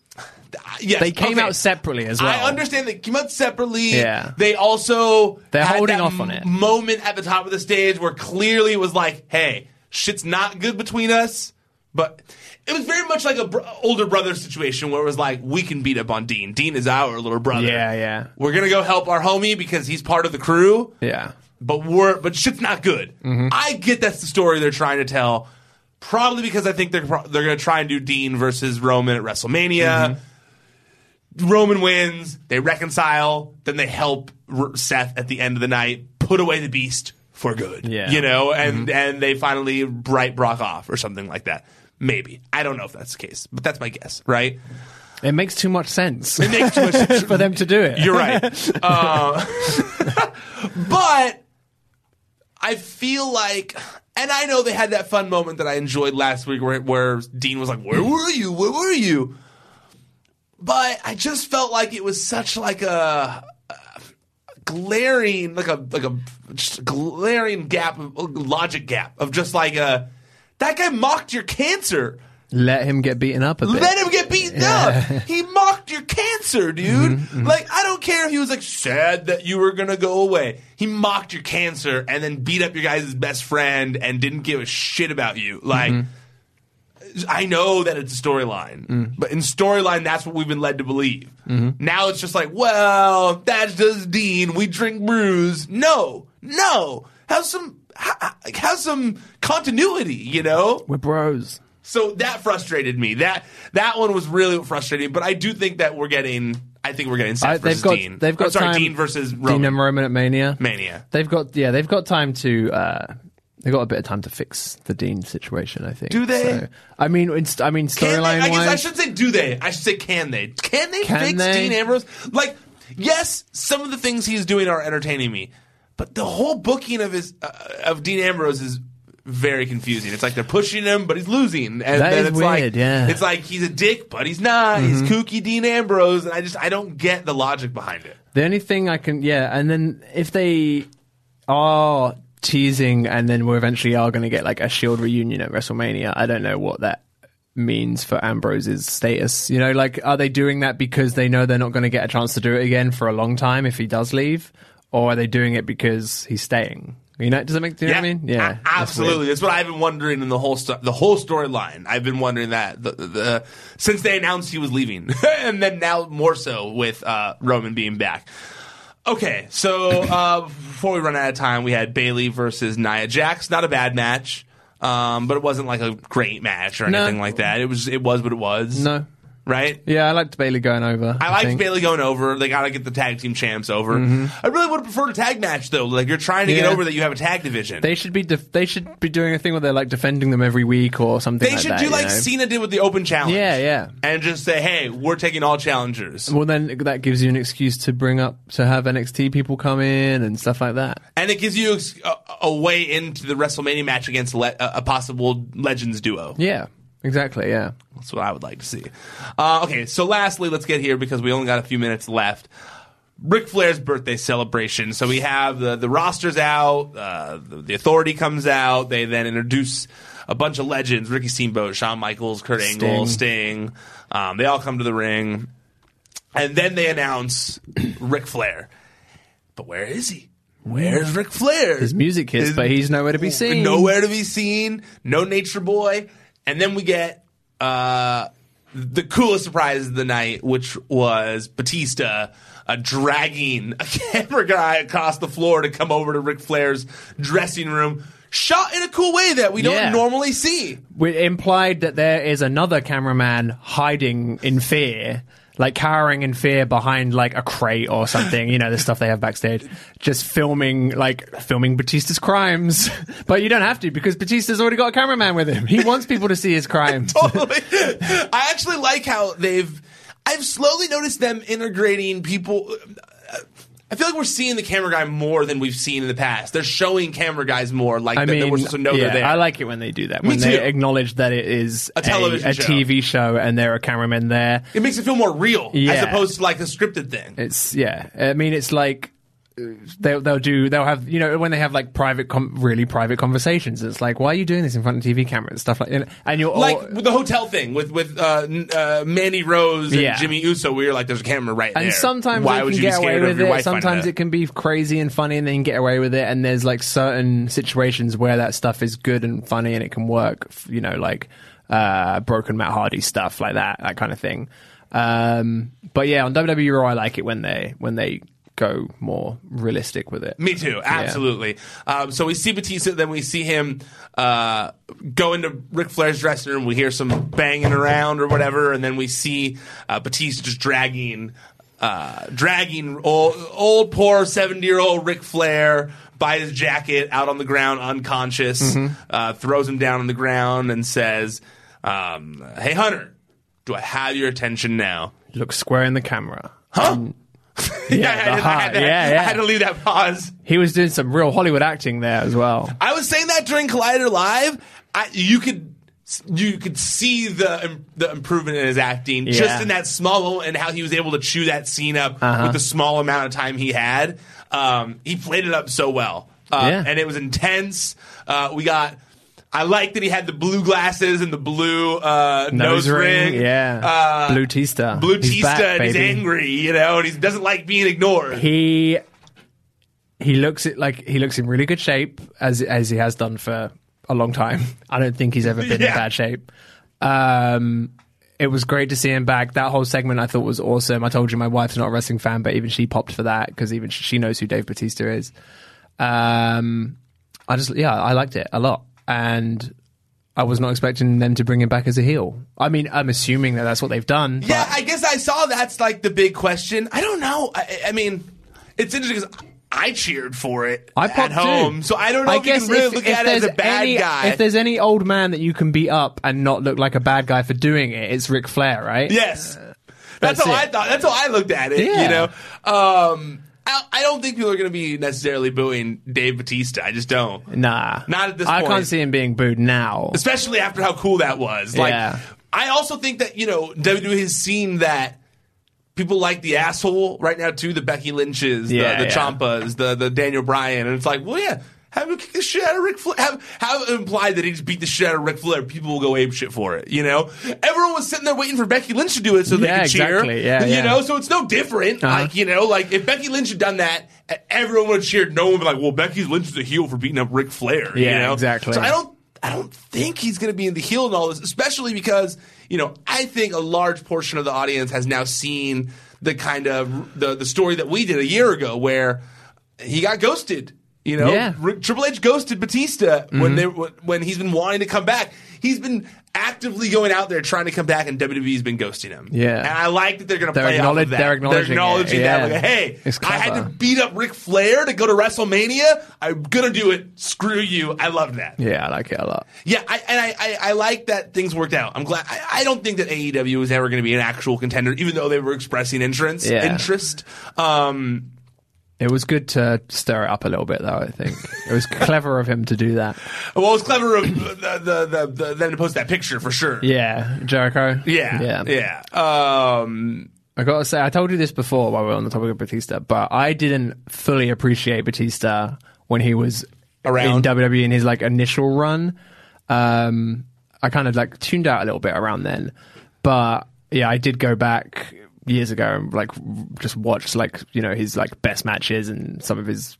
Yes, they came okay. out separately as well. I understand they came out separately. Yeah. They also They're had holding that off on it. moment at the top of the stage where clearly it was like, hey, shit's not good between us. But it was very much like an br- older brother situation where it was like, we can beat up on Dean. Dean is our little brother. Yeah, yeah. We're going to go help our homie because he's part of the crew. Yeah. But we're but shit's not good. Mm-hmm. I get that's the story they're trying to tell. Probably because I think they're they're going to try and do Dean versus Roman at WrestleMania. Mm-hmm. Roman wins, they reconcile, then they help Seth at the end of the night put away the beast for good. Yeah. You know, and, mm-hmm. and they finally write Brock off or something like that. Maybe. I don't know if that's the case, but that's my guess, right? It makes too much sense. It makes too much sense for them to do it. You're right. Uh, but I feel like... And I know they had that fun moment that I enjoyed last week where, where Dean was like, where were you? Where were you? But I just felt like it was such like a, a glaring, like a like a just a glaring gap, logic gap of just like a that guy mocked your cancer. Let him get beaten up a bit. Let him get beaten yeah. up. He mocked your cancer, dude. Mm-hmm, mm-hmm. Like, I don't care if he was like sad that you were gonna go away. He mocked your cancer and then beat up your guys' best friend and didn't give a shit about you. Like. Mm-hmm. I know that it's a storyline, mm. but in storyline, that's what we've been led to believe. Mm-hmm. Now it's just like, well, that's just Dean. We drink brews. No, no. Have some, ha- have some continuity, you know? We're bros. So that frustrated me. That that one was really frustrating, but I do think that we're getting... I think we're getting Seth uh, versus got, Dean. They've got oh, sorry, time, Dean versus Roman. Dean and Roman at Mania. Mania. They've got, yeah, they've got time to... Uh, They got a bit of time to fix the Dean situation, I think. Do they? So, I mean, it's, I mean, storyline-wise. I guess I shouldn't say do they. I should say can they. Can they can fix they? Dean Ambrose? Like, yes, some of the things he's doing are entertaining me, but the whole booking of his uh, of Dean Ambrose is very confusing. It's like they're pushing him, but he's losing. And that then is it's weird, like, yeah. It's like he's a dick, but he's not. Mm-hmm. He's kooky Dean Ambrose, and I just I don't get the logic behind it. The only thing I can, yeah, and then if they are... teasing and then we eventually are going to get like a Shield reunion at WrestleMania. I don't know what that means for Ambrose's status. You know, like, are they doing that because they know they're not going to get a chance to do it again for a long time if he does leave? Or are they doing it because he's staying? You know, does that make do you yeah, know what I mean? Yeah, a- absolutely. That's, that's what I've been wondering in the whole st- the whole storyline. I've been wondering that the, the, the since they announced he was leaving, and then now more so with uh, Roman being back. Okay, so uh, before we run out of time, we had Bayley versus Nia Jax. Not a bad match, um, but it wasn't like a great match or no. anything like that. It was, it was what it was. No, right? Yeah, I liked Bayley going over. I, I liked think. Bayley going over. They gotta get the tag team champs over. Mm-hmm. I really would have preferred a tag match though. Like, you're trying to yeah. get over that you have a tag division. They should be. Def- they should be doing a thing where they're like defending them every week or something. They like should that, do like know? Cena did with the Open Challenge. Yeah, yeah. And just say, hey, we're taking all challengers. Well, then that gives you an excuse to bring up to have N X T people come in and stuff like that. And it gives you a, a way into the WrestleMania match against le- a possible Legends duo. Yeah. Exactly, yeah. That's what I would like to see. Uh, okay, so lastly, let's get here because we only got a few minutes left. Ric Flair's birthday celebration. So we have the, the rosters out, uh, the, the Authority comes out, they then introduce a bunch of legends, Ricky Steamboat, Shawn Michaels, Kurt Angle, Sting. Sting. Um, they all come to the ring. And then they announce Ric Flair. But where is he? Where's Ric Flair? His music hits, His, but he's nowhere to be seen. Nowhere to be seen. No Nature Boy. And then we get uh, the coolest surprise of the night, which was Batista uh, dragging a camera guy across the floor to come over to Ric Flair's dressing room, shot in a cool way that we don't yeah. normally see. It implied that there is another cameraman hiding in fear, like cowering in fear behind like a crate or something, you know, the stuff they have backstage, just filming like filming Batista's crimes. But you don't have to because Batista's already got a cameraman with him. He wants people to see his crimes. Totally. I actually like how they've I've slowly noticed them integrating people. I feel like we're seeing the camera guy more than we've seen in the past. They're showing camera guys more, like I mean, that we're supposed to know yeah, they're there. I like it when they do that, when they acknowledge that it is a, television a, a show. T V show and there are cameramen there. It makes it feel more real yeah. as opposed to like a scripted thing. It's yeah. I mean, it's like they'll, they'll do, they'll have, you know, when they have like private, com- really private conversations, it's like, why are you doing this in front of T V cameras and stuff like that? And you're all... like the hotel thing with, with uh, uh, Mandy Rose and yeah. Jimmy Uso, where you're like, there's a camera right and there. And sometimes why would you get away with it. Sometimes it can be crazy and funny and then you get away with it. And there's like certain situations where that stuff is good and funny and it can work, you know, like uh, broken Matt Hardy stuff like that, that kind of thing. Um, but yeah, on W W E Raw, I like it when they, when they, go more realistic with it. Me too, absolutely. Yeah. Um, so we see Batista, then we see him uh, go into Ric Flair's dressing room, we hear some banging around or whatever, and then we see uh, Batista just dragging uh, dragging old, old poor seventy-year-old Ric Flair by his jacket out on the ground, unconscious, mm-hmm. uh, throws him down on the ground and says, um, hey, Hunter, do I have your attention now? Look square in the camera. Huh? Um, yeah, yeah, I had, I had to, yeah, yeah, I had to leave that pause. He was doing some real Hollywood acting there as well. I was saying that during Collider Live, I, you could you could see the the improvement in his acting yeah. just in that small moment and how he was able to chew that scene up uh-huh. with the small amount of time he had. Um, he played it up so well, uh, yeah. and it was intense. Uh, we got. I like that he had the blue glasses and the blue uh, nose, nose ring. ring. Yeah, uh, Blutista. Blutista, he's back, and he's baby. angry, you know, and he doesn't like being ignored. He he looks it like he looks in really good shape as as he has done for a long time. I don't think he's ever been yeah. in bad shape. Um, it was great to see him back. That whole segment I thought was awesome. I told you my wife's not a wrestling fan, but even she popped for that because even she knows who Dave Bautista is. Um, I just yeah, I liked it a lot. And I was not expecting them to bring him back as a heel. I mean, I'm assuming that that's what they've done. Yeah, I guess I saw that's like the big question. I don't know. I, I mean, it's interesting because I cheered for it I at home. Too. So I don't know I if you can really if, look if at it as a bad any, guy. If there's any old man that you can beat up and not look like a bad guy for doing it, it's Ric Flair, right? Yes. Uh, that's that's how I thought. That's how I looked at it, yeah. you know? Um... I don't think people are going to be necessarily booing Dave Bautista. I just don't. Nah. Not at this I point. I can't see him being booed now. Especially after how cool that was. Like, yeah. I also think that, you know, W W E has seen that people like the asshole right now, too. The Becky Lynch's, yeah, the, the yeah. Ciampas, the, the Daniel Bryan. And it's like, well, yeah, have him kick the shit out of Ric Flair. Have, have it implied that he just beat the shit out of Ric Flair. People will go apeshit for it, you know? Everyone was sitting there waiting for Becky Lynch to do it so they yeah, could cheer. Exactly. Yeah, you yeah. know, so it's no different. Uh-huh. Like, you know, like if Becky Lynch had done that, everyone would have cheered. No one would be like, well, Becky Lynch is a heel for beating up Ric Flair. Yeah, you know? Exactly. So I don't I don't think he's going to be in the heel in all this, especially because, you know, I think a large portion of the audience has now seen the kind of the, the story that we did a year ago where he got ghosted. You know, yeah. Triple H ghosted Batista mm-hmm. when they when he's been wanting to come back. He's been actively going out there trying to come back, and W W E's been ghosting him. Yeah, and I like that they're going to play off of that. They're acknowledging, they're acknowledging yeah. that. Like, hey, I had to beat up Ric Flair to go to WrestleMania. I'm gonna do it. Screw you. I love that. Yeah, I like it a lot. Yeah, I, and I, I, I like that things worked out. I'm glad. I, I don't think that A E W was ever going to be an actual contender, even though they were expressing interest. Yeah. Interest. Um, It was good to stir it up a little bit, though, I think. It was clever of him to do that. Well, it was clever of the, the, the, the, them to post that picture, for sure. Yeah. Jericho? Yeah. Yeah. yeah. Um, I got to say, I told you this before while we were on the topic of Batista, but I didn't fully appreciate Batista when he was around in W W E in his like initial run. Um, I kind of like tuned out a little bit around then. But, yeah, I did go back years ago and like just watched like, you know, his like best matches and some of his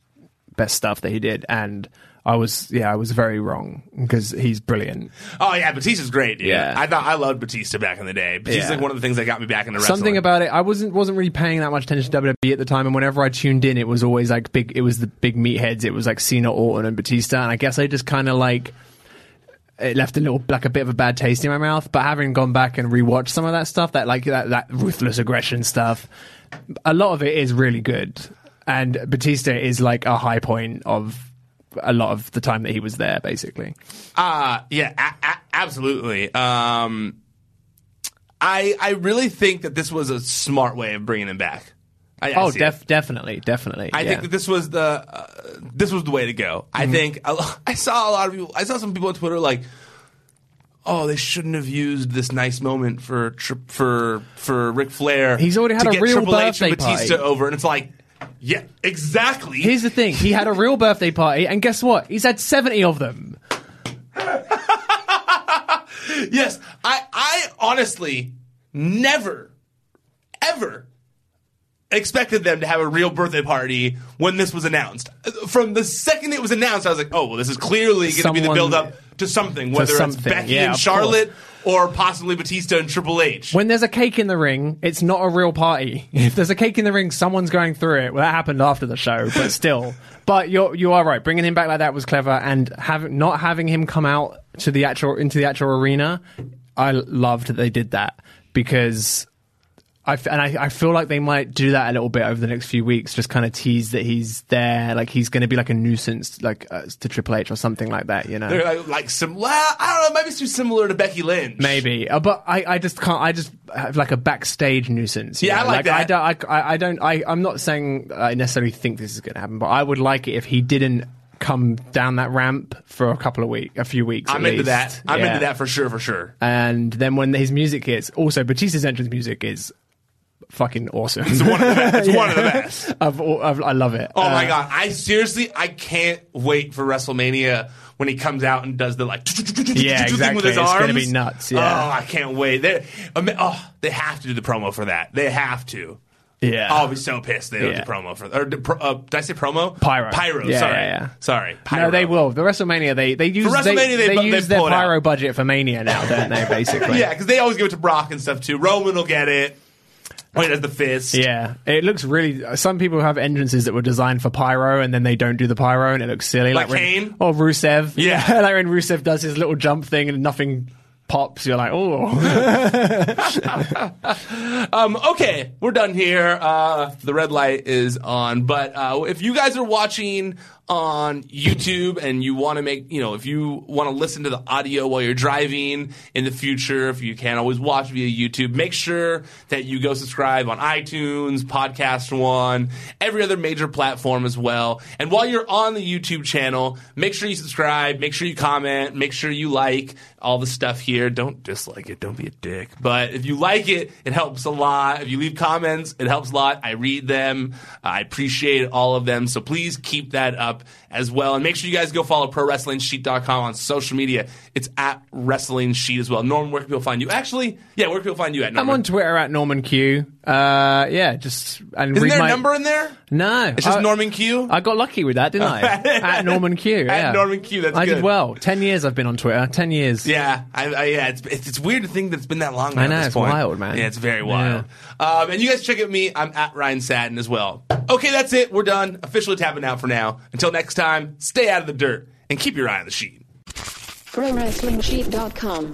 best stuff that he did, and I was yeah I was very wrong because he's brilliant. Oh yeah, Batista's great, dude. Yeah, I thought I loved Batista back in the day. Batista's yeah. like one of the things that got me back into wrestling. Something about it, I wasn't wasn't really paying that much attention to W W E at the time, and whenever I tuned in, it was always like big. It was the big meatheads. It was like Cena, Orton, and Batista, and I guess I just kind of like. It left a little, like a bit of a bad taste in my mouth, but having gone back and rewatched some of that stuff, that like that, that ruthless aggression stuff, a lot of it is really good. And Batista is like a high point of a lot of the time that he was there, basically. Uh, yeah, a- a- absolutely. Um, I I really think that this was a smart way of bringing him back. I, oh, I def- definitely, definitely. I yeah. think that this was the uh, this was the way to go. I mm. think I, I saw a lot of people. I saw some people on Twitter like, "Oh, they shouldn't have used this nice moment for tri- for for Ric Flair." He's already had to a get real Triple H and Batista party. Over, and it's like, Yeah, exactly. Here's the thing. He had a real birthday party, and guess what? He's had seventy of them. Yes, I, I honestly never, ever expected them to have a real birthday party when this was announced. From the second it was announced, I was like, oh, well, this is clearly going to be the build-up to something, whether to something. it's Becky yeah, and Charlotte or possibly Batista and Triple H. When there's a cake in the ring, it's not a real party. If there's a cake in the ring, someone's going through it. Well, that happened after the show, but still. But you're, you are right. Bringing him back like that was clever, and have, not having him come out to the actual into the actual arena, I loved that they did that, because... I f- and I, I feel like they might do that a little bit over the next few weeks, just kind of tease that he's there, like he's going to be like a nuisance, like uh, to Triple H or something like that, you know? They're like, like some, well, I don't know, maybe it's too similar to Becky Lynch. Maybe, uh, but I, I just can't. I just have like a backstage nuisance. Yeah, know? I like, like that. I don't. I, I don't. I, I'm not saying I necessarily think this is going to happen, but I would like it if he didn't come down that ramp for a couple of weeks, a few weeks. I'm at into least. that. I'm yeah. into that for sure, for sure. And then when his music hits, also Batista's entrance music is fucking awesome. It's one of the best. It's yeah. one of the best. I've, I've, I love it. Oh uh, my god! I seriously, I can't wait for WrestleMania when he comes out and does the like yeah, exactly. thing with his arms. It's gonna be nuts. Yeah. Oh, I can't wait. They, I mean, oh, they have to do the promo for that. They have to. Yeah. I'll be so pissed they don't yeah. do promo for or uh, did I say promo? Pyro. Pyro. Yeah, sorry. Yeah, yeah. Sorry. Pyro. No, they will. The WrestleMania they they use, they, they, they bu- use they their pyro out. budget for Mania now, don't they? Basically. Yeah, because they always give it to Brock and stuff too. Roman will get it. Oh, he does the fist. Yeah. It looks really... Some people have entrances that were designed for pyro, and then they don't do the pyro, and it looks silly. Like, like Kane? Or Rusev. Yeah. yeah. Like when Rusev does his little jump thing and nothing pops, you're like, oh. um, okay, we're done here. Uh, the red light is on. But uh, if you guys are watching on YouTube and you want to make, you know, if you want to listen to the audio while you're driving in the future, if you can't always watch via YouTube, make sure that you go subscribe on iTunes, Podcast One, every other major platform as well. And while you're on the YouTube channel, make sure you subscribe, make sure you comment, make sure you like all the stuff here. Don't dislike it. Don't be a dick. But if you like it, it helps a lot. If you leave comments, it helps a lot. I read them. I appreciate all of them. So please keep that up as well, and make sure you guys go follow pro wrestling sheet dot com on social media. It's at Wrestling Sheet as well. Norman, where can people find you? Actually, yeah, where can people find you at, Norman? I'm on Twitter at Norman Q. Uh, yeah, just and isn't read there a my... number in there? No, it's just I, Norman Q. I got lucky with that, didn't I? At Norman Q. Yeah. At Norman Q. That's I good. I did well. Ten years I've been on Twitter. Ten years. Yeah, I, I, yeah. It's, it's it's weird to think that it's been that long. I know at this it's point. wild, man. Yeah, it's very wild. Yeah. Um, and you guys check out me. I'm at Ryan Satin as well. Okay, that's it. We're done. Officially tapping out for now. Until next time, stay out of the dirt and keep your eye on the sheet. pro wrestling sheet dot com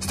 It's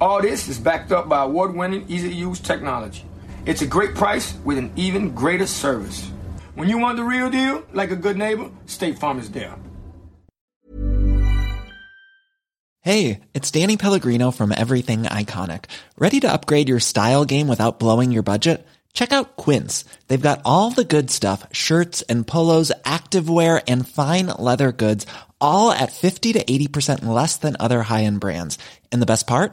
All this is backed up by award-winning, easy-to-use technology. It's a great price with an even greater service. When you want the real deal, like a good neighbor, State Farm is there. Hey, it's Danny Pellegrino from Everything Iconic. Ready to upgrade your style game without blowing your budget? Check out Quince. They've got all the good stuff, shirts and polos, activewear, and fine leather goods, all at fifty to eighty percent less than other high-end brands. And the best part?